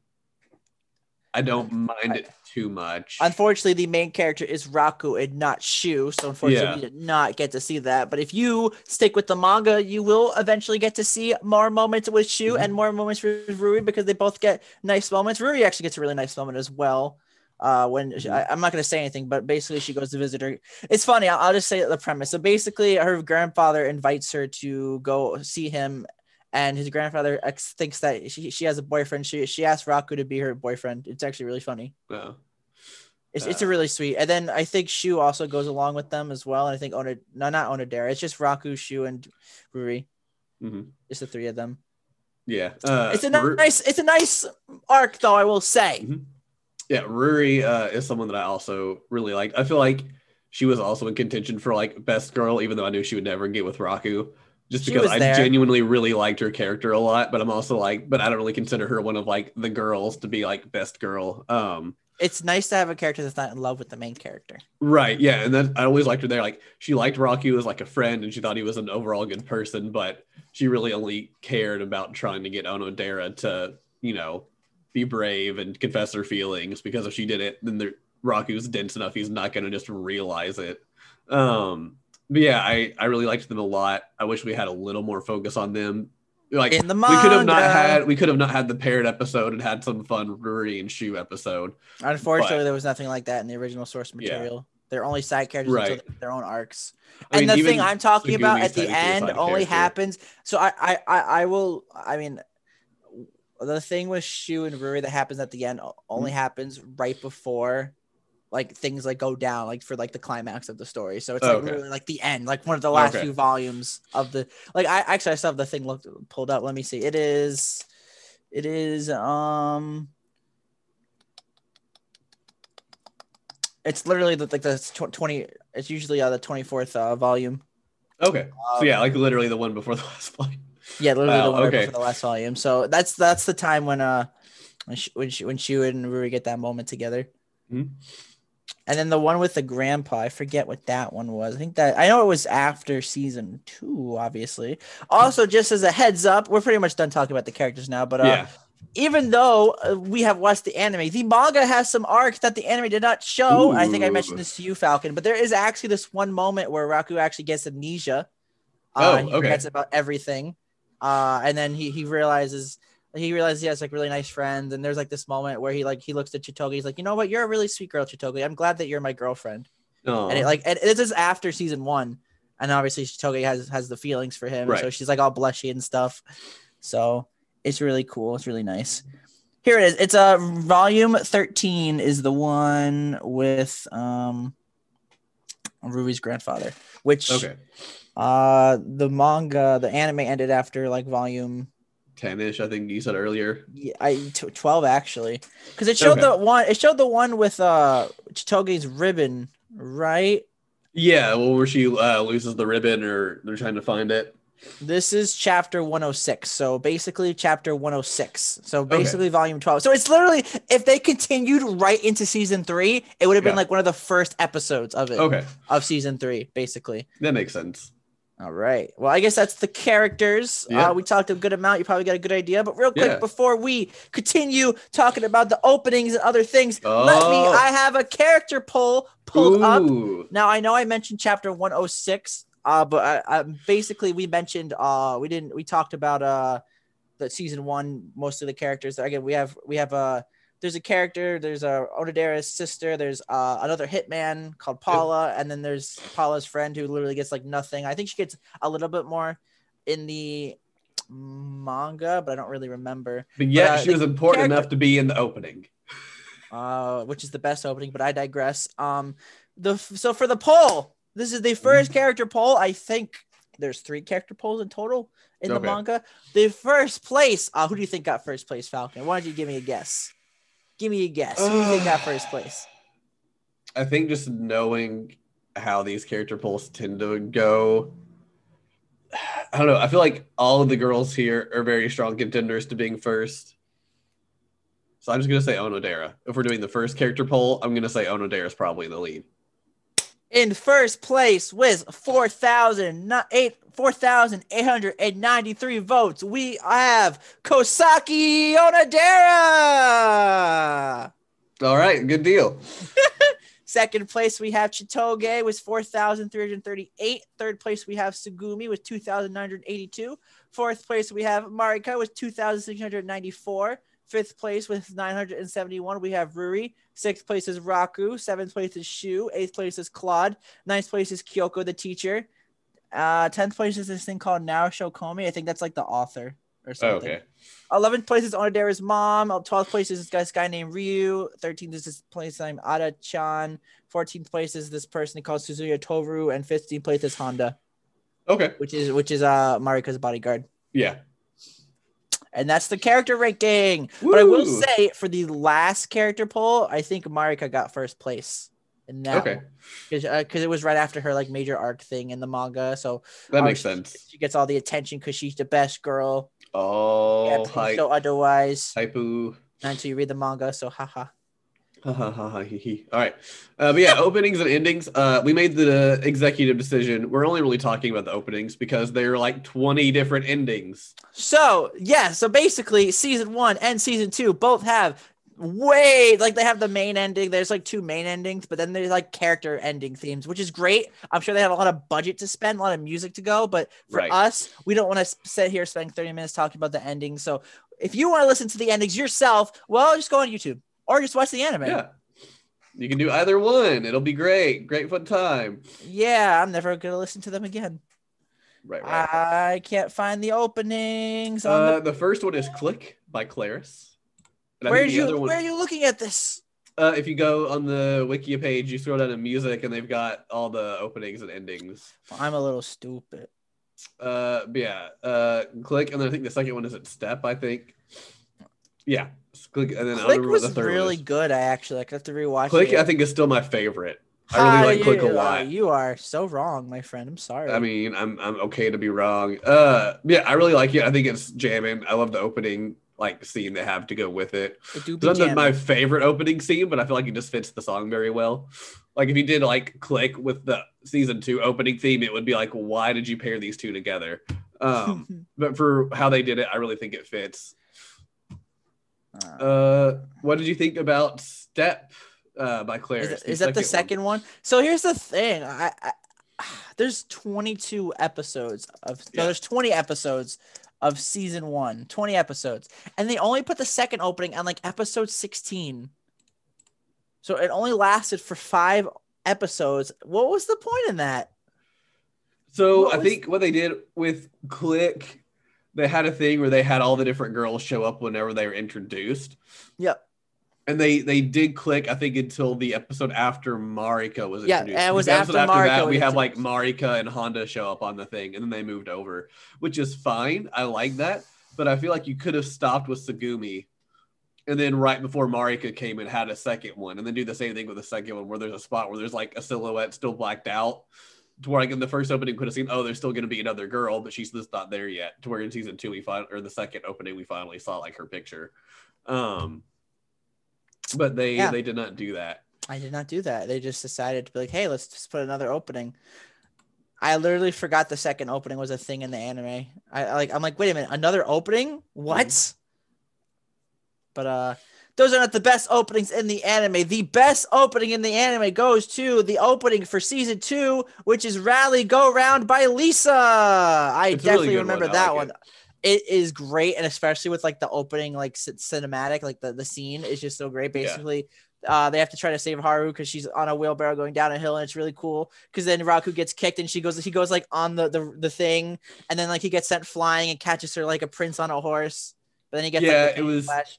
I don't mind it too much. Unfortunately, the main character is Raku and not Shu, so unfortunately we did not get to see that. But if you stick with the manga, you will eventually get to see more moments with Shu and more moments with Ruri, because they both get nice moments. Ruri actually gets a really nice moment as well. I'm not going to say anything, but basically she goes to visit her. It's funny. I'll just say the premise. So basically her grandfather invites her to go see him, and his grandfather thinks that she has a boyfriend. She asked Raku to be her boyfriend. It's actually really funny. Yeah. It's a really sweet. And then I think Shu also goes along with them as well. And I think not Onodera. It's just Raku, Shu, and Ruri. Mm-hmm. It's the three of them. Yeah. It's a nice arc, though, I will say. Mm-hmm. Yeah, Ruri is someone that I also really liked. I feel like she was also in contention for like best girl, even though I knew she would never get with Raku. Just because I genuinely really liked her character a lot, but I'm also like, but I don't really consider her one of like the girls to be like best girl. It's nice to have a character that's not in love with the main character. Right. Yeah. And then I always liked her there. Like she liked Raku as like a friend and she thought he was an overall good person, but she really only cared about trying to get Onodera to, you know, be brave and confess her feelings, because if she did it, then Raku's dense enough. He's not going to just realize it. But yeah, I really liked them a lot. I wish we had a little more focus on them. Like in the manga, we could have not had the paired episode and had some fun Ruri and Shu episode. Unfortunately, there was nothing like that in the original source material. Yeah. They're only side characters until their own arcs. And the thing I'm talking about at the end only happens. So the thing with Shu and Ruri that happens at the end only happens right before like things like go down, like for like the climax of the story. So it's like really like the end, like one of the last few volumes of the, like I still have the thing pulled up. Let me see. It's literally it's usually the 24th volume. Okay. So yeah, like literally the one before the last volume. Yeah, literally the one right before the last volume. So that's the time when Shu and Ruri get that moment together. Mm-hmm. And then the one with the grandpa, I forget what that one was. I know it was after season 2, obviously. Also, just as a heads up, we're pretty much done talking about the characters now. But even though we have watched the anime, the manga has some arcs that the anime did not show. Ooh. I think I mentioned this to you, Falcon. But there is actually this one moment where Raku actually gets amnesia. He forgets about everything. And then he realizes... He realizes he has like really nice friends, and there's like this moment where he looks at Chitoge. He's like, you know what? You're a really sweet girl, Chitoge. I'm glad that you're my girlfriend. Aww. And this is after season 1, and obviously Chitoge has the feelings for him, so she's like all blushy and stuff. So it's really cool. It's really nice. Here it is. It's a volume 13 is the one with Ruby's grandfather, which the anime ended after like volume 10-ish, I think you said earlier. Yeah, 12 actually, because it showed the one with Chitoge's ribbon, right? Yeah, well, where she loses the ribbon, or they're trying to find it. This is chapter 106, so basically chapter 106, so basically volume 12. So it's literally, if they continued right into season 3, it would have been like one of the first episodes of it. Of season 3, basically. That makes sense. All right. Well, I guess that's the characters. Yeah. We talked a good amount. You probably got a good idea. But real quick, before we continue talking about the openings and other things, I have a character poll pulled up. Now, I know I mentioned chapter 106, but basically we mentioned we talked about the season 1, most of the characters. Again, we have there's a character, there's Onodera's sister, there's another hitman called Paula, and then there's Paula's friend who literally gets like nothing. I think she gets a little bit more in the manga, but I don't really remember. But yeah, she was important enough to be in the opening. Which is the best opening, but I digress. So for the poll, this is the first character poll. I think there's 3 character polls in total in the manga. The first place, who do you think got first place, Falcon? Why don't you give me a guess? Give me a guess. Who do you think got first place? I think just knowing how these character polls tend to go, I don't know. I feel like all of the girls here are very strong contenders to being first. So I'm just going to say Onodera. If we're doing the first character poll, I'm going to say Onodera is probably the lead. In first place with 4,893 votes, we have Kosaki Onodera. All right, good deal. Second place, we have Chitoge with 4,338. Third place, we have Tsugumi with 2,982. Fourth place, we have Marika with 2,694. Fifth place with 971, we have Ruri. Sixth place is Raku. Seventh place is Shu. Eighth place is Claude. Ninth place is Kyoko, the teacher. 10th place is this thing called Now Shokomi. I think that's like the author or something. Okay. 11th place is Onodera's mom. 12th place is this guy named Ryu. 13th is this place named Ada-chan. 14th place is this person called Suzuya Toru. And 15th place is Honda. Okay. Which is Marika's bodyguard. Yeah. And that's the character ranking. Woo. But I will say, for the last character poll, I think Marika got first place in that. Okay. Because it was right after her like major arc thing in the manga, so that makes sense. She gets all the attention because she's the best girl. Oh, yeah, so otherwise, hypoo. Not until you read the manga, so haha. All right. But yeah, openings and endings. We made the executive decision. We're only really talking about the openings because there are like 20 different endings. So, yeah. So basically, season 1 and season 2 both have they have the main ending. There's like 2 main endings, but then there's like character ending themes, which is great. I'm sure they have a lot of budget to spend, a lot of music to go. But for us, we don't want to sit here spending 30 minutes talking about the ending. So if you want to listen to the endings yourself, well, just go on YouTube. Or just watch the anime. Yeah. You can do either one. It'll be great. Great fun time. Yeah, I'm never going to listen to them again. Right. I can't find the openings. The first one is Click by Claris. Where are you looking at this? If you go on the Wikia page, you scroll down to music, and they've got all the openings and endings. Well, I'm a little stupid. But yeah. Click, and then I think the second one is at Step, I think. Yeah. Click, and then Click was really good. I actually have to rewatch Click. I think is still my favorite. I really like Click a lot. You are so wrong, my friend. I'm sorry. I mean, I'm okay to be wrong. Yeah, I really like it. I think it's jamming. I love the opening scene they have to go with it. It's not my favorite opening scene, but I feel like it just fits the song very well. Like if you did Click with the season 2 opening theme, it would be like, why did you pair these two together? But for how they did it, I really think it fits. What did you think about Step by Claris? Is that the second one? So here's the thing. There's 22 episodes of there's 20 episodes of season 1, 20 episodes, and they only put the second opening on episode 16. So it only lasted for 5 episodes. What was the point in that? So I think what they did with Click, they had a thing where they had all the different girls show up whenever they were introduced. Yep. And they did Click, I think, until the episode after Marika was introduced. Yeah, it was after Marika. That, we had Marika and Honda show up on the thing, and then they moved over, which is fine. I like that. But I feel like you could have stopped with Tsugumi, and then right before Marika came in, had a second one, and then do the same thing with the second one where there's a spot where there's a silhouette still blacked out. To where in the first opening could have seen, oh, there's still going to be another girl, but she's just not there yet. To where in season 2 the second opening we finally saw her picture, but they did not do that. I did not do that. They just decided to be hey, let's just put another opening. I literally forgot the second opening was a thing in the anime. I'm wait a minute, another opening? What? Mm-hmm. But those are not the best openings in the anime. The best opening in the anime goes to the opening for season 2, which is Rally Go Round by Lisa. It's definitely really remember one. That like one. It is great, and especially with the opening cinematic, the scene is just so great. Basically, they have to try to save Haru because she's on a wheelbarrow going down a hill, and it's really cool because then Raku gets kicked and he goes on the thing, and then he gets sent flying and catches her like a prince on a horse. But then he gets the flash.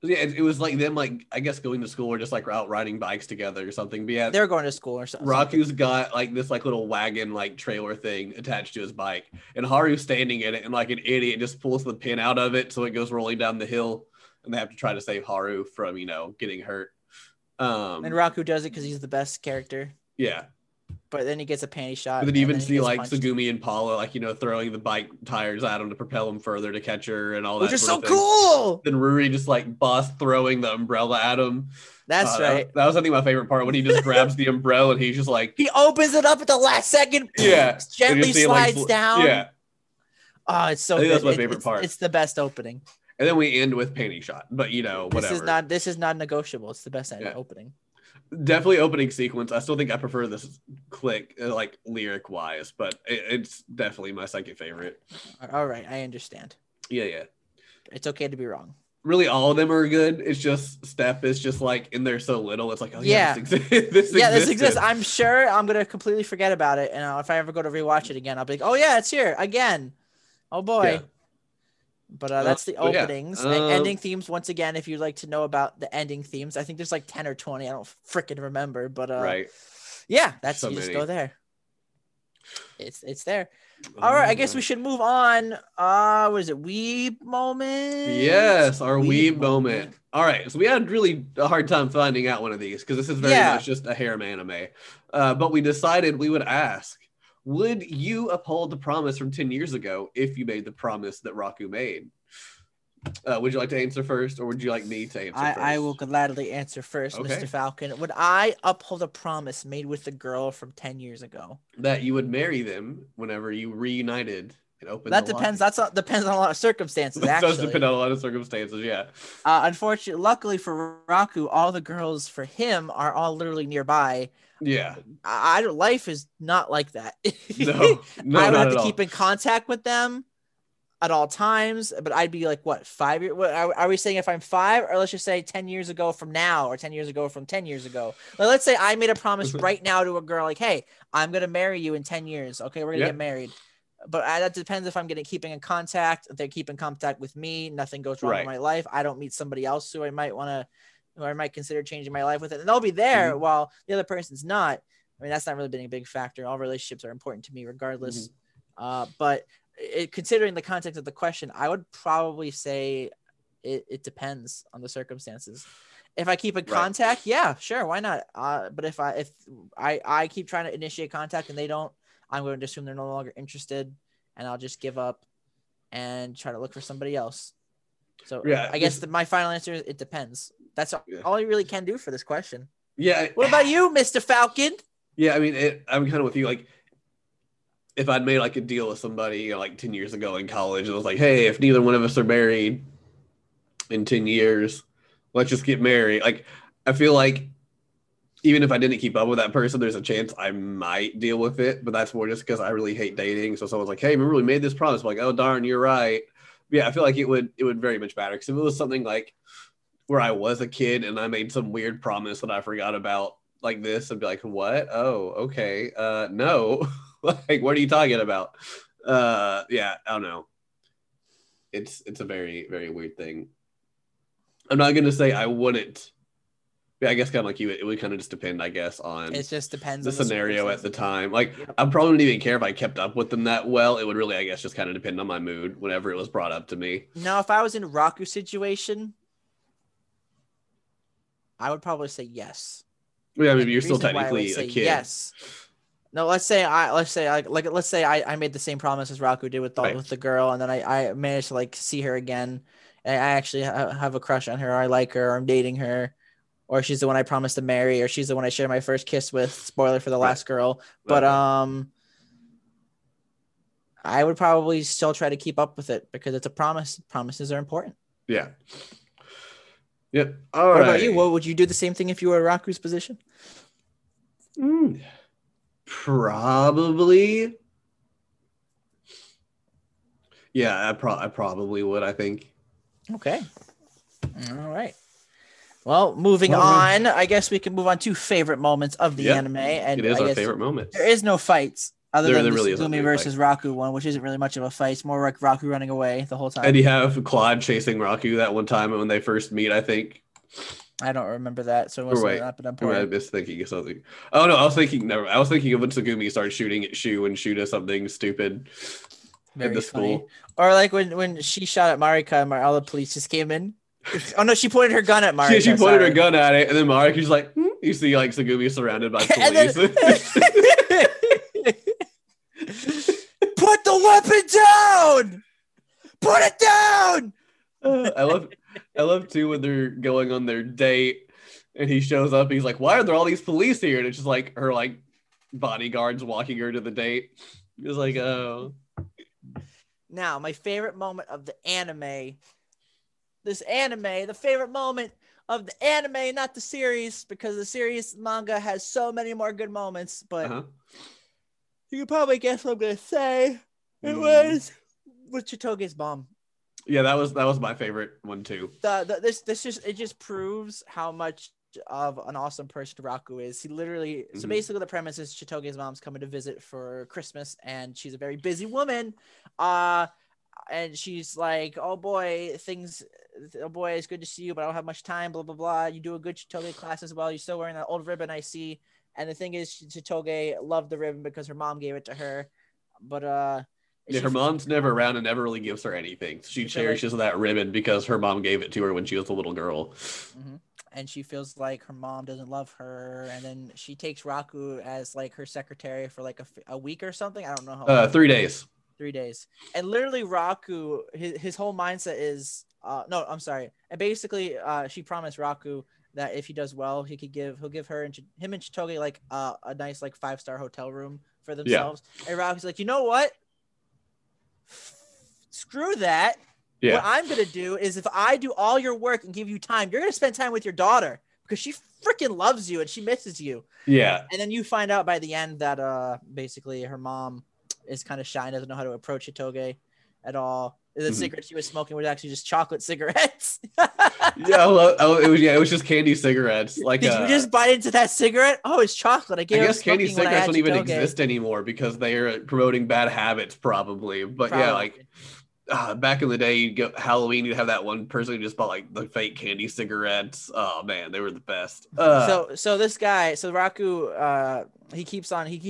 Yeah, it was them, I guess, going to school or just out riding bikes together or something. But yeah, they're going to school or something. Raku's got this little wagon trailer thing attached to his bike, and Haru's standing in it, and an idiot just pulls the pin out of it, so it goes rolling down the hill, and they have to try to save Haru from getting hurt. And Raku does it because he's the best character. Yeah, but then he gets a panty shot. And then even see like punched. Tsugumi and Paula, like, you know, throwing the bike tires at him to propel him further to catch her and all that. Which is so cool. Then Ruri just like throwing the umbrella at him. That's right. That was, I think, my favorite part when he just grabs the umbrella and he's just like, he opens it up at the last second. Yeah. Gently slides like, down. Yeah. Oh, it's so I think good. That's my favorite part. It's the best opening. And then we end with panty shot, but you know, whatever. This is not negotiable. It's the best opening. Definitely opening sequence. I still think I prefer this Click, like lyric wise, but it's definitely my second favorite. All right, I understand. Yeah. It's okay to be wrong. Really, all of them are good. It's just Step is just like in there so little. It's like, oh yeah, this exists. I'm sure I'm gonna completely forget about it, and if I ever go to rewatch it again, I'll be like, oh yeah, it's here again. Oh boy. Yeah. But that's the openings. Yeah. Ending themes, once again, if you'd like to know about the ending themes, I think there's like 10 or 20. I don't freaking remember. But right. Yeah, that's so you just go there. It's there. All right, I guess we should move on. What is it? Weeb moment? Yes, our weeb moment. All right, so we had really a hard time finding out one of these because this is very much just a harem anime. But we decided we would ask, would you uphold the promise from 10 years ago if you made the promise that Raku made? Would you like to answer first, or would you like me to answer first? I will gladly answer first, okay. Mr. Falcon. Would I uphold a promise made with the girl from 10 years ago? That you would marry them whenever you reunited and opened the locker. That depends on a lot of circumstances, actually. It does depend on a lot of circumstances, yeah. Unfortunately, luckily for Raku, all the girls for him are all literally nearby. Yeah, life is not like that. No, I would have to keep in contact with them at all times. But I'd be like, what, 5 years? Are we saying if I'm 5, or let's just say 10 years ago from now, or 10 years ago from 10 years ago? Like, let's say I made a promise right now to a girl, like, hey, I'm gonna marry you in 10 years. Okay, we're gonna get married. But that depends if I'm keeping in contact. If they keep in contact with me, nothing goes wrong in my life. I don't meet somebody else who I might want to. Or I might consider changing my life with it. And they'll be there while the other person's not. I mean, that's not really been a big factor. All relationships are important to me regardless. But considering the context of the question, I would probably say it depends on the circumstances. If I keep in contact, yeah, sure, why not? But if I keep trying to initiate contact and they don't, I'm going to assume they're no longer interested, and I'll just give up and try to look for somebody else. So yeah, I guess my final answer is it depends. That's all you really can do for this question. Yeah. What about you, Mr. Falcon? Yeah, I mean, I'm kind of with you. Like, if I'd made like a deal with somebody, you know, like 10 years ago in college, and I was like, hey, if neither one of us are married in 10 years, let's just get married. Like, I feel like even if I didn't keep up with that person, there's a chance I might deal with it. But that's more just because I really hate dating. So someone's like, hey, remember we made this promise? I'm like, oh, darn, you're right. Yeah, I feel like it would very much matter. Because if it was something like where I was a kid and I made some weird promise that I forgot about like this, I'd be like, what? Oh, okay. No. Like, what are you talking about? Yeah, I don't know. It's a very, very weird thing. I'm not going to say I wouldn't. Yeah, I guess kind of like you, it would kind of just depend, I guess, on it just depends the scenario at the time. Like, I probably wouldn't even care if I kept up with them that well. It would really, I guess, just kind of depend on my mood whenever it was brought up to me. Now, if I was in Raku's situation, I would probably say yes. Yeah, I mean, you're still technically a kid. Yes. No, let's say I made the same promise as Raku did with the girl, and then I managed to like see her again, and I actually have a crush on her, or I like her, or I'm dating her. Or she's the one I promised to marry, or she's the one I shared my first kiss with. Spoiler for the last girl. But I would probably still try to keep up with it because it's a promise. Promises are important. Yeah. Yep. All right. What about you? What would you do the same thing if you were in Raku's position? Probably. Yeah, I probably would, I think. Okay. All right. Well, moving on, I guess we can move on to favorite moments of the anime. And it is our favorite moment. There is no fights other than the Tsugumi versus Raku one, which isn't really much of a fight. It's more like Raku running away the whole time. And you have Claude chasing Raku that one time when they first meet, I think. I don't remember that, so it wasn't that important. I was thinking of something. Oh, no, I was thinking of when Tsugumi starts shooting at Shu and Shu does something stupid in the school. Or like when she shot at Marika and all the police just came in. Oh no, she pointed her gun at Marika. She pointed her gun at it, and then Marika's like, you see like Tsugumi surrounded by police. weapon down! Put it down! I love too when they're going on their date and he shows up and he's like, why are there all these police here? And it's just like her like bodyguards walking her to the date. It's like, oh. Now, my favorite moment of the anime. The favorite moment of the anime, not the series, because the series manga has so many more good moments, but you can probably guess what I'm gonna say. It was with Chitoge's mom. Yeah, that was my favorite one too. This just proves how much of an awesome person Raku is. He literally so basically the premise is Chitoge's mom's coming to visit for Christmas, and she's a very busy woman. And she's like, oh boy, it's good to see you, but I don't have much time, blah blah blah. You do a good Chitoge class as well. You're still wearing that old ribbon I see. And the thing is, Chitoge loved the ribbon because her mom gave it to her, but yeah, her mom's never around and never really gives her anything. She cherishes that ribbon because her mom gave it to her when she was a little girl. And she feels like her mom doesn't love her, and then she takes Raku as like her secretary for like a week or something. I don't know how. 3 days. 3 days. And literally Raku, his whole mindset is and basically she promised Raku that if he does well, he'll give her and him and Chitoge like a nice like 5-star hotel room for themselves. Yeah. And Raku's like, you know what, screw that. Yeah. What I'm gonna do is, if I do all your work and give you time, you're gonna spend time with your daughter because she freaking loves you and she misses you. Yeah. And then you find out by the end that basically her mom is kind of shy, doesn't know how to approach Chitoge at all. The cigarette she was smoking was actually just chocolate cigarettes. It was just candy cigarettes. Like, did you just bite into that cigarette? Oh, it's chocolate. I guess candy cigarettes don't even exist anymore because they are promoting bad habits, probably. But yeah, like back in the day, you'd go Halloween, you'd have that one person who just bought like the fake candy cigarettes. Oh man, they were the best. So Raku, he keeps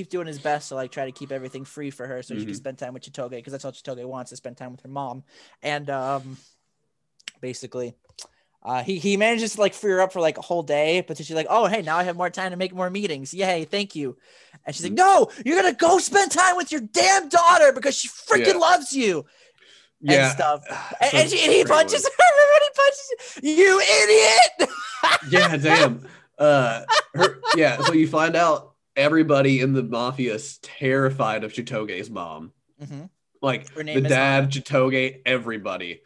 doing his best to like try to keep everything free for her so she can spend time with Chitoge, because that's all Chitoge wants, to spend time with her mom. And basically he manages to like free her up for like a whole day, but then she's like, oh hey, now I have more time to make more meetings, yay, thank you. And she's like, no, you're gonna go spend time with your damn daughter because she freaking loves you and stuff. And he punches her. Everybody punches you, idiot. Yeah, damn. So you find out everybody in the mafia is terrified of Chitoge's mom. Like the dad, Chitoge, everybody.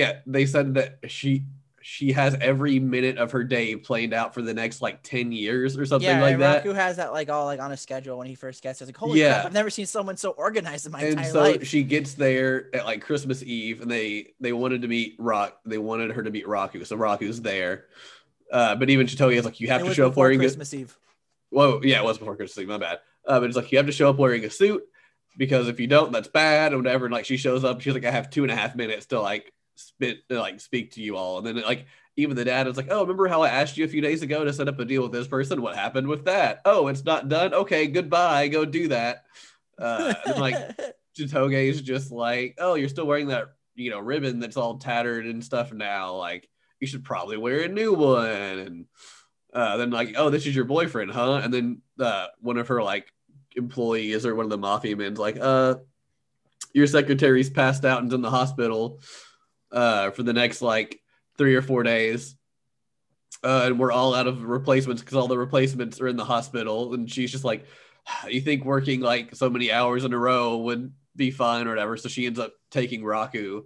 They said that she has every minute of her day planned out for the next like 10 years or something like that. Raku has that like all like on a schedule when he first gets there. It's like, holy crap, I've never seen someone so organized in my entire life. And so she gets there at like Christmas Eve, and they wanted her to meet Raku. So Raku's there. But even Chitoge is like, you have to show up wearing Christmas Eve. Whoa, yeah, it was before Christmas Eve, my bad. But it's like, you have to show up wearing a suit because if you don't, that's bad or whatever. And like she shows up, she's like, I have 2.5 minutes to like speak to you all. And then like even the dad was like, oh, remember how I asked you a few days ago to set up a deal with this person? What happened with that? Oh, it's not done. Okay, goodbye, go do that. And like Chitoge is just like, oh, you're still wearing that ribbon that's all tattered and stuff now, like you should probably wear a new one. And then like, oh, this is your boyfriend, huh? And then one of her like employees or one of the mafia men's like, your secretary's passed out and is in the hospital for the next like 3 or 4 days, and we're all out of replacements because all the replacements are in the hospital. And she's just like, you think working like so many hours in a row would be fine or whatever? So she ends up taking Raku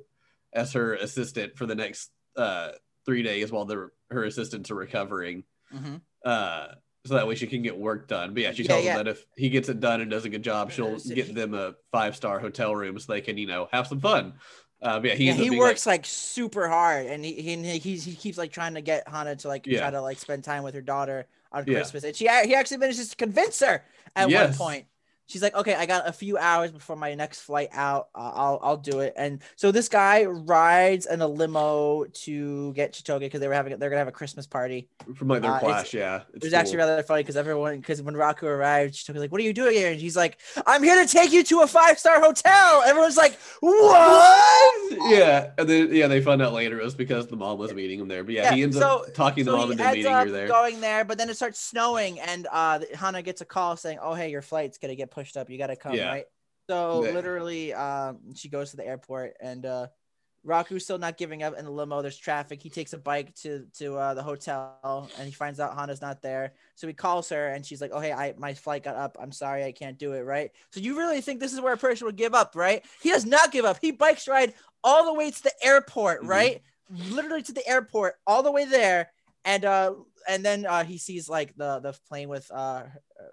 as her assistant for the next 3 days while her assistants are recovering, so that way she can get work done. But yeah, she tells him that if he gets it done and does a good job, she'll get them a 5-star hotel room so they can have some fun. He works like super hard, and he keeps like trying to get Hana to like try to like spend time with her daughter on Christmas, and he actually manages to convince her at one point. She's like, okay, I got a few hours before my next flight out. I'll do it. And so this guy rides in a limo to get Chitoge because they're gonna have a Christmas party from like their class. It was actually rather funny because when Raku arrived, Chitoge's like, "What are you doing here?" And he's like, "I'm here to take you to a 5-star hotel." Everyone's like, "What?" Yeah, and then they found out later it was because the mom was meeting him there. But he ends up talking to the mom and then meeting her there. Going there, but then it starts snowing, and Hana gets a call saying, "Oh hey, your flight's gonna get pushed up. You gotta come, right?" So literally, she goes to the airport, and Raku's still not giving up in the limo. There's traffic. He takes a bike to the hotel, and he finds out Hana's not there. So he calls her, and she's like, "Oh hey, my flight got up. I'm sorry, I can't do it." Right? So you really think this is where a person would give up, right? He does not give up. He bikes ride all the way to the airport, right? Mm-hmm. Literally to the airport, all the way there, and then he sees like the plane with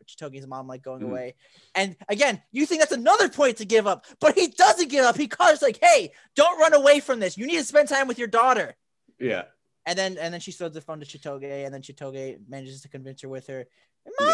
Chitoge's mom like going away, and again you think that's another point to give up, but he doesn't give up. He calls like, "Hey, don't run away from this. You need to spend time with your daughter." Yeah. And then she throws the phone to Chitoge, and then Chitoge manages to convince her with her mommy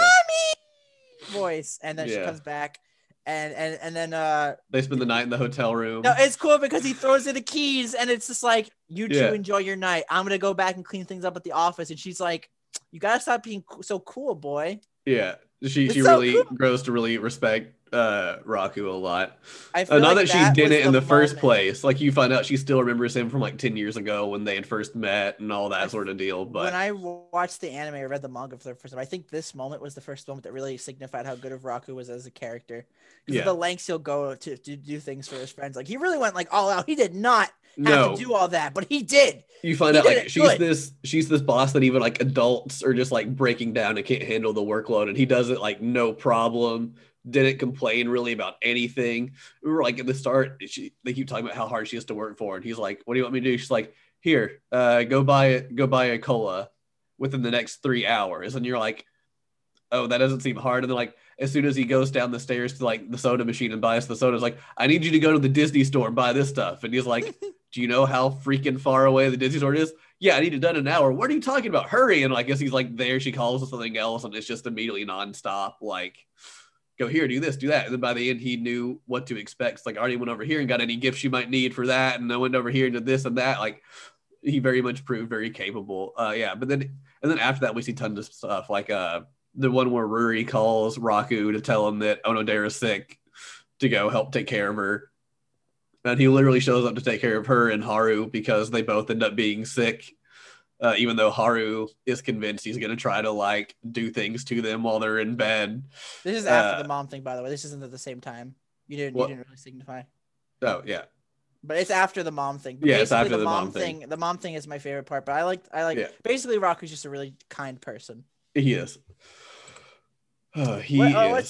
voice, and then she comes back. And then they spend the night in the hotel room. No, it's cool because he throws her the keys, and it's just like, "You two enjoy your night. I'm gonna go back and clean things up at the office." And she's like, "You gotta stop being so cool, boy." Yeah, she so really grows to really respect Raku a lot. I feel not like that she did it in the first place. Like, you find out she still remembers him from like 10 years ago when they had first met and all that sort of deal. But when I watched the anime, I read the manga for the first time. I think this moment was the first moment that really signified how good of Raku was as a character. Because of the lengths he'll go to do things for his friends. Like, he really went like all out. He did not have to do all that, but he did. You find out like she's this boss that even like adults are just like breaking down and can't handle the workload, and he does it like no problem. Didn't complain really about anything. We were like at the start, they keep talking about how hard she has to work for, and he's like, "What do you want me to do?" She's like, "Here, go buy a cola within the next 3 hours." And you're like, "Oh, that doesn't seem hard." And then like as soon as he goes down the stairs to like the soda machine and buys the sodas, like, "I need you to go to the Disney store and buy this stuff." And he's like, "Do you know how freaking far away the Disney store is?" "Yeah, I need it done in an hour." "What are you talking about? Hurry!" And I guess he's like there. She calls him something else, and it's just immediately nonstop like, "Go here, do this, do that." And then by the end, he knew what to expect. It's like, "I already went over here and got any gifts you might need for that. And I went over here and did this and that." Like, he very much proved very capable. But then, and then after that, we see tons of stuff. Like the one where Ruri calls Raku to tell him that Onodera's sick to go help take care of her. And he literally shows up to take care of her and Haru because they both end up being sick. Even though Haru is convinced he's going to try to, like, do things to them while they're in bed. This is after the mom thing, by the way. This isn't at the same time. You didn't really signify. Oh, yeah. But it's after the mom thing. But yeah, it's after the mom thing. The mom thing is my favorite part, but I like. Basically, Raku's just a really kind person. He is. What's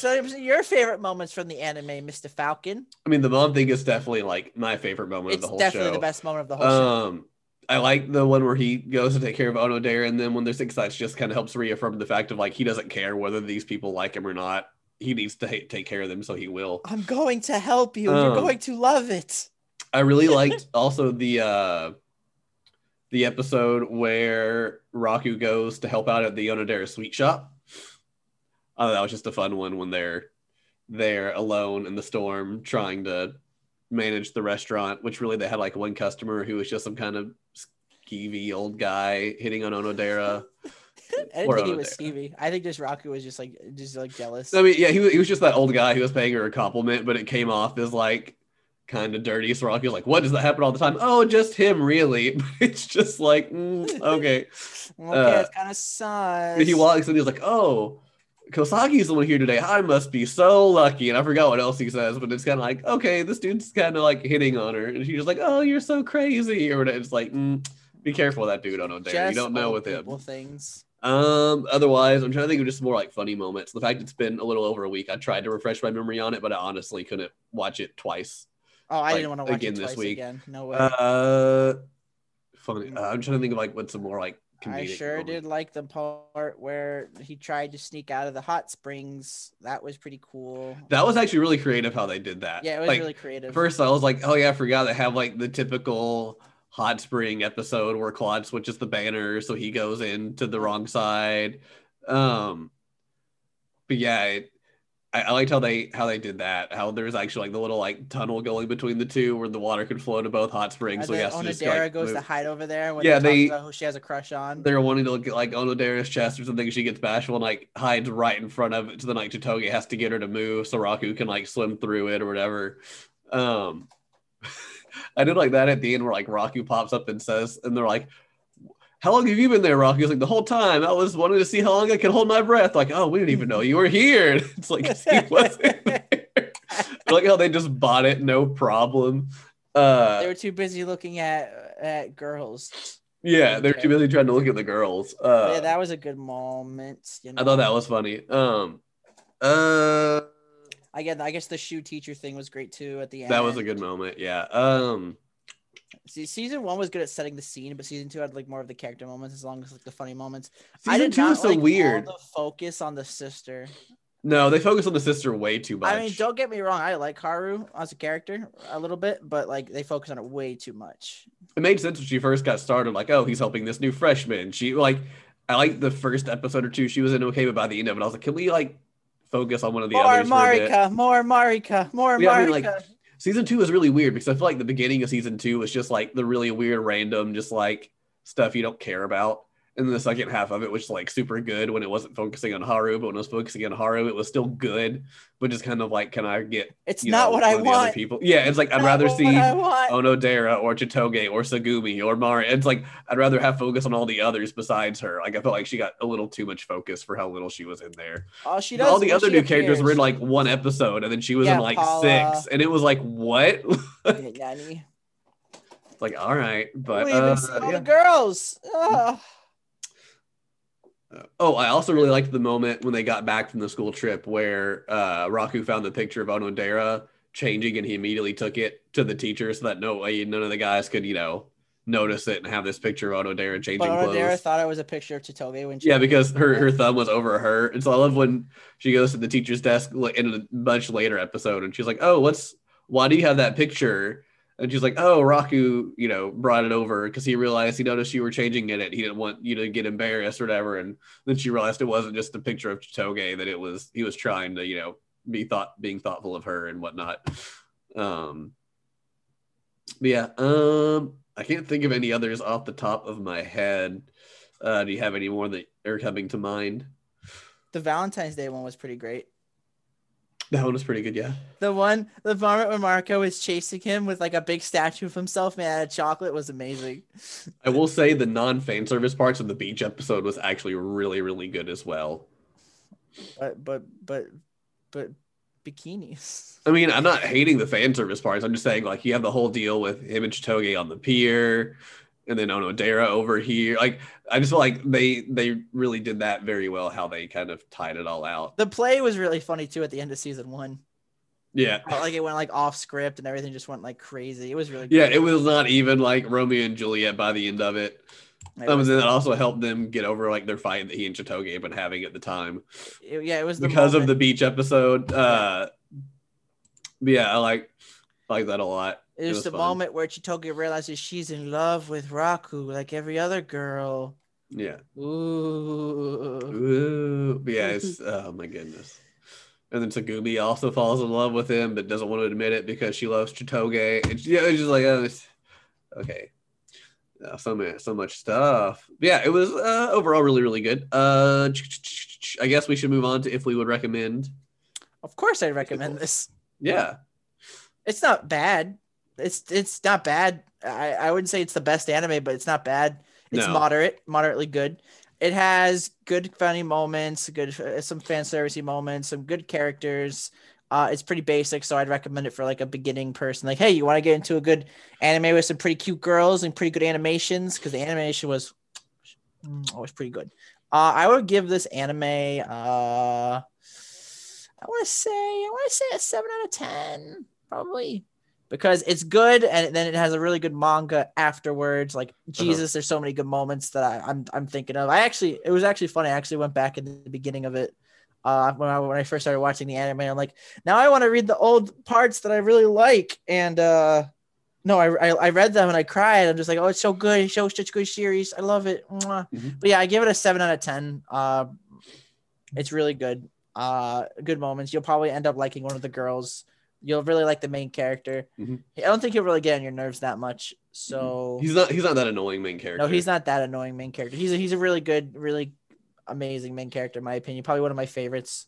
your favorite moments from the anime, Mr. Falcon? I mean, the mom thing is definitely, like, my favorite moment of the whole show. It's definitely the best moment of the whole show. I like the one where he goes to take care of Onodera, and then when they're sick, that just kind of helps reaffirm the fact of like he doesn't care whether these people like him or not. He needs to take care of them, so he will. I'm going to help you. You're going to love it. I really liked also the episode where Raku goes to help out at the Onodera sweet shop. I thought that was just a fun one when they're alone in the storm trying to managed the restaurant, which really they had like one customer who was just some kind of skeevy old guy hitting on Onodera. I didn't think he was skeevy. I think just Raku was just like jealous. I mean, yeah, he was just that old guy who was paying her a compliment, but it came off as like kind of dirty. So Raku was like, "What, does that happen all the time?" "Oh, just him, really." It's just like, okay. Okay, it's kind of sus. He walks and he's like, "Oh, Kosaki's the one here today. I must be so lucky." And I forgot what else he says, but it's kind of like, okay, this dude's kind of like hitting on her, and she's just like, "Oh, you're so crazy," or whatever. It's like, be careful with that dude on Onodera. You don't know with him. Things. Otherwise, I'm trying to think of just more like funny moments. The fact it's been a little over a week, I tried to refresh my memory on it, but I honestly couldn't watch it twice. Oh, I didn't want to watch again it twice this week. Again. No way. Funny. I'm trying to think of like what's some more like. I sure did like the part where he tried to sneak out of the hot springs. That was pretty cool. That was actually really creative how they did that. Yeah, it was like, really creative. First, I was like, "Oh yeah, I forgot they have like the typical hot spring episode where Claude switches the banner, so he goes into the wrong side." But yeah, I liked how they did that. How there's actually like the little like tunnel going between the two where the water could flow to both hot springs. And so yes, Onodera goes to hide over there. When they talk about who she has a crush on. They're wanting to look at like Onodera's chest or something. She gets bashful and like hides right in front of it. So then like Chitoge has to get her to move so Raku can like swim through it or whatever. I did like that at the end where like Raku pops up and says, and they're like, "How long have you been there, Rocky?" He's like, "The whole time. I was wanting to see how long I could hold my breath." Like, "Oh, we didn't even know you were here." It's like, he wasn't there. I like how they just bought it, no problem. They were too busy looking at girls. Yeah, they're too busy trying to look at the girls. Yeah, that was a good moment. You know? I thought that was funny. I guess the Shu teacher thing was great too at the end. That was a good moment. Yeah. See, season one was good at setting the scene, but season two had like more of the character moments, as long as like the funny moments. Season two was so weird. All the focus on the sister. No, they focus on the sister way too much. I mean, don't get me wrong. I like Haru as a character a little bit, but like they focus on it way too much. It made sense when she first got started. Like, oh, he's helping this new freshman. She like, I like the first episode or two. She was in okay, but by the end of it, I was like, can we like focus on one of the others? More Marika. Yeah, I mean, like, season two is really weird because I feel like the beginning of season two was just like the really weird, random, just like stuff you don't care about. And then the second half of it was like super good when it wasn't focusing on Haru, but when it was focusing on Haru, it was still good, but just kind of like, can I get? It's not what I want. Yeah, it's like I'd rather see Onodera or Chitoge or Tsugumi or Mari. It's like I'd rather have focus on all the others besides her. Like I felt like she got a little too much focus for how little she was in there. All the other new characters were in like one episode, and then she was in like Paula. 6, and it was like what? It's like all right, but we even see all the girls. Oh, I also really liked the moment when they got back from the school trip where Raku found the picture of Onodera changing, and he immediately took it to the teacher so that none of the guys could, you know, notice it and have this picture of Onodera changing clothes. Onodera thought it was a picture of Chitoge when she because her thumb was over her. And so I love when she goes to the teacher's desk in a much later episode and she's like, oh, why do you have that picture? And she's like, oh, Raku, you know, brought it over because he noticed you were changing in it. He didn't want you to get embarrassed or whatever. And then she realized it wasn't just a picture of Chitoge, that he was trying to, you know, being thoughtful of her and whatnot. I can't think of any others off the top of my head. Do you have any more that are coming to mind? The Valentine's Day one was pretty great. That one was pretty good, yeah. The moment when Marco was chasing him with like a big statue of himself made out of chocolate was amazing. I will say the non-fan service parts of the beach episode was actually really, really good as well. But bikinis. I mean, I'm not hating the fan service parts. I'm just saying like you have the whole deal with him and Chitoge on the pier, and then Onodera over here. Like, I just feel like they really did that very well, how they kind of tied it all out. The play was really funny too at the end of season one. Yeah. Like it went like off script and everything just went like crazy. It was really good. Yeah, it was not even like Romeo and Juliet by the end of it. And that also helped them get over like their fight that he and Chitoge had been having at the time. It was because of the beach episode. I like that a lot. It was the moment where Chitoge realizes she's in love with Raku, like every other girl. Yeah. Ooh. Yeah. It's, oh my goodness. And then Tsugumi also falls in love with him, but doesn't want to admit it because she loves Chitoge. It's just like, okay. So much stuff. Yeah. It was overall really, really good. I guess we should move on to if we would recommend. Of course, I'd recommend this. Yeah. It's not bad. It's not bad. I wouldn't say it's the best anime, but it's not bad. It's moderately good. It has good funny moments, some fan servicey moments, some good characters. It's pretty basic, so I'd recommend it for like a beginning person. Like, hey, you want to get into a good anime with some pretty cute girls and pretty good animations? Because the animation was always pretty good. I would give this anime I want to say a 7 out of 10 probably. Because it's good, and then it has a really good manga afterwards. Like Jesus, there's so many good moments that I'm thinking of. It was actually funny. I actually went back in the beginning of it when I first started watching the anime. I'm like, now I want to read the old parts that I really like. And I read them and I cried. I'm just like, oh, it's so good. It's such a good series. I love it. Mm-hmm. But yeah, I give it a 7 out of 10. It's really good. Good moments. You'll probably end up liking one of the girls. You'll really like the main character. Mm-hmm. I don't think he'll really get on your nerves that much. So he's not that annoying main character. No, he's not that annoying main character. He's a really good, really amazing main character, in my opinion. Probably one of my favorites.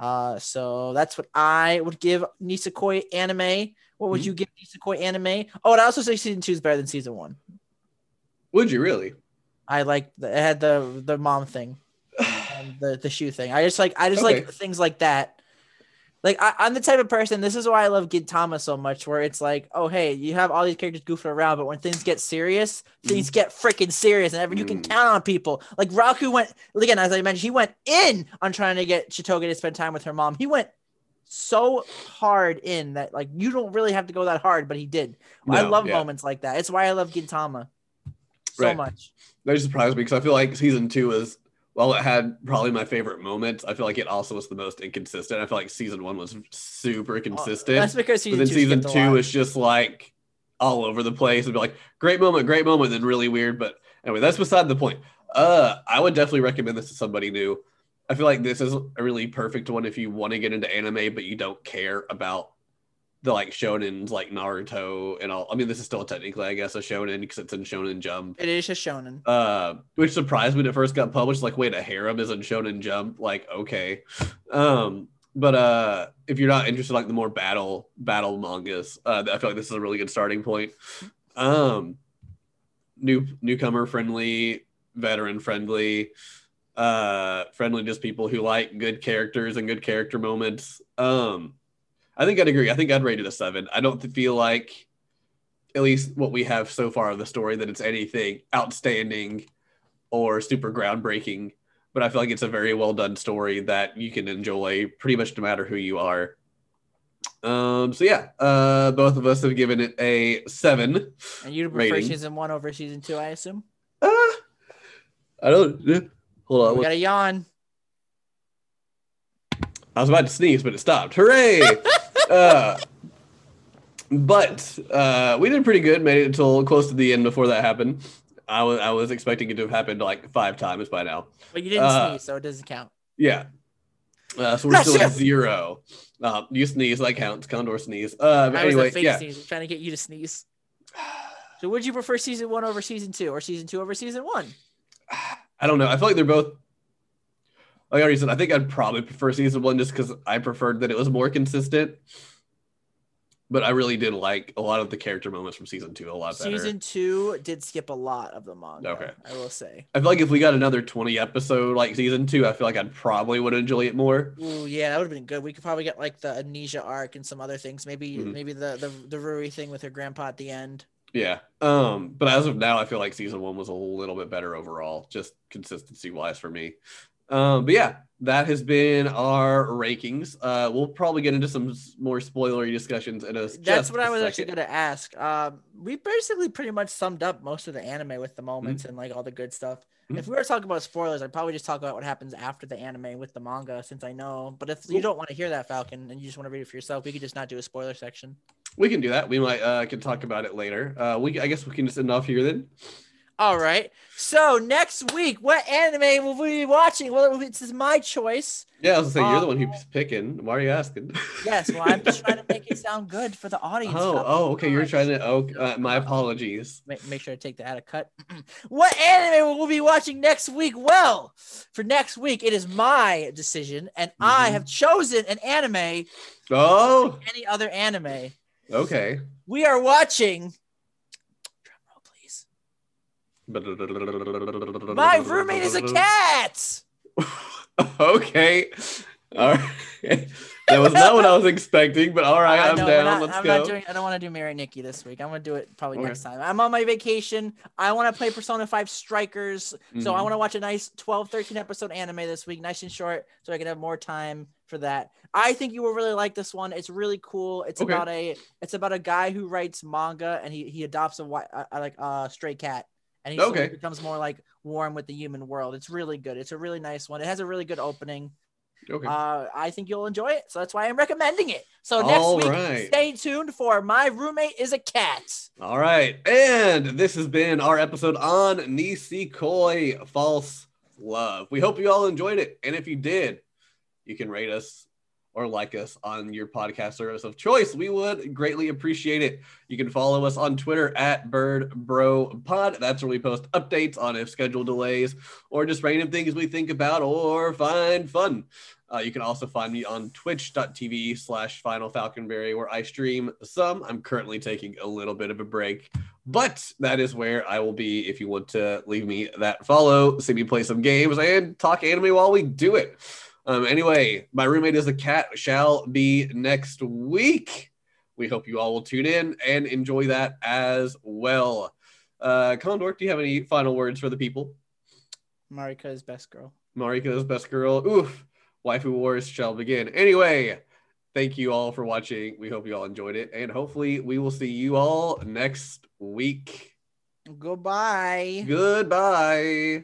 So that's what I would give Nisekoi anime. What would you give Nisekoi anime? Oh, and I also say season 2 is better than season 1. Would you really? I like it had the mom thing and the shoe thing. I just like things like that. Like, I'm the type of person, this is why I love Gintama so much, where it's like, oh, hey, you have all these characters goofing around, but when things get serious, things get freaking serious, and you can count on people. Like, Raku went, again, as I mentioned, he went in on trying to get Chitoge to spend time with her mom. He went so hard in that, like, you don't really have to go that hard, but he did. I love moments like that. It's why I love Gintama so much. That surprised me, because I feel like season two is... While it had probably my favorite moments, I feel like it also was the most inconsistent. I feel like season one was super consistent. That's because season two was just like all over the place. It'd be like, great moment, then really weird. But anyway, that's beside the point. I would definitely recommend this to somebody new. I feel like this is a really perfect one if you want to get into anime, but you don't care about the like shonens like Naruto and all. I mean, this is still technically, I guess, a shonen because it's in Shonen Jump. It is a shonen. Which surprised me when it first got published. Like, wait, a harem is in Shonen Jump? Like, okay. But if you're not interested, like the more battle mangas, I feel like this is a really good starting point. Newcomer friendly, veteran friendly, friendly just people who like good characters and good character moments. I think I'd agree. I think I'd rate it a 7. I don't feel like, at least what we have so far of the story, that it's anything outstanding or super groundbreaking. But I feel like it's a very well done story that you can enjoy pretty much no matter who you are. So both of us have given it a 7. And you'd prefer season 1 over season 2, I assume? I don't. Hold on. We got a yawn. I was about to sneeze, but it stopped. Hooray! But we did pretty good. Made it until close to the end before that happened. I was expecting it to have happened like 5 times by now. But you didn't sneeze, so it doesn't count. Yeah. So we're still at 0. You sneeze, that counts. Condor sneeze. But anyway, sneeze. I'm trying to get you to sneeze. So would you prefer season 1 over season 2, or season 2 over season 1? I don't know. I feel like they're both. Like I already said, I think I'd probably prefer season 1 just because I preferred that it was more consistent. But I really did like a lot of the character moments from season 2 a lot better. Season 2 did skip a lot of the manga, okay. I will say. I feel like if we got another 20 episode like season 2, I feel like I'd probably would enjoy it more. Ooh, yeah, that would have been good. We could probably get like the amnesia arc and some other things. Maybe the Ruri thing with her grandpa at the end. Yeah. But as of now, I feel like season 1 was a little bit better overall, just consistency-wise for me. That has been our rankings. We'll probably get into some more spoilery discussions in a second. That's what I was actually going to ask. We basically pretty much summed up most of the anime with the moments and like all the good stuff. If we were talking about spoilers, I'd probably just talk about what happens after the anime with the manga, since I know. But if you don't want to hear that, Falcon, and you just want to read it for yourself, we could just not do a spoiler section. We can do that. We might can talk about it later. I guess we can just end off here then. All right. So next week, what anime will we be watching? Well, this is my choice. Yeah, I was going to say, you're the one who's picking. Why are you asking? Yes, well, I'm just trying to make it sound good for the audience. Oh, okay. You're trying to... Oh, my apologies. Make sure to take that out of cut. What anime will we be watching next week? Well, for next week, it is my decision, and I have chosen an anime. Oh! Like any other anime. Okay. We are watching... My Roommate is a Cat. Okay. All right. That was not what I was expecting, but all right, I'm down. Let's go. I don't want to do Mirai Nikki this week. I'm going to do it probably next time. I'm on my vacation. I want to play Persona 5 Strikers. So I want to watch a nice 12, 13 episode anime this week, nice and short, so I can have more time for that. I think you will really like this one. It's really cool. It's about a guy who writes manga, and he adopts a stray cat. And he sort of becomes more like warm with the human world. It's really good. It's a really nice one. It has a really good opening. Okay. I think you'll enjoy it. So that's why I'm recommending it. So next week, stay tuned for My Roommate is a Cat. All right. And this has been our episode on Nisekoi False Love. We hope you all enjoyed it. And if you did, you can rate us or like us on your podcast service of choice. We would greatly appreciate it. You can follow us on Twitter at BirdBroPod. That's where we post updates on if schedule delays or just random things we think about or find fun. You can also find me on twitch.tv/FinalFalconberry, where I stream some. I'm currently taking a little bit of a break, but that is where I will be if you want to leave me that follow, see me play some games, and talk anime while we do it. Anyway, My Roommate is a Cat shall be next week. We hope you all will tune in and enjoy that as well. Condor, do you have any final words for the people? Marika is best girl. Marika is best girl. Oof. Waifu Wars shall begin. Anyway, thank you all for watching. We hope you all enjoyed it. And hopefully we will see you all next week. Goodbye. Goodbye.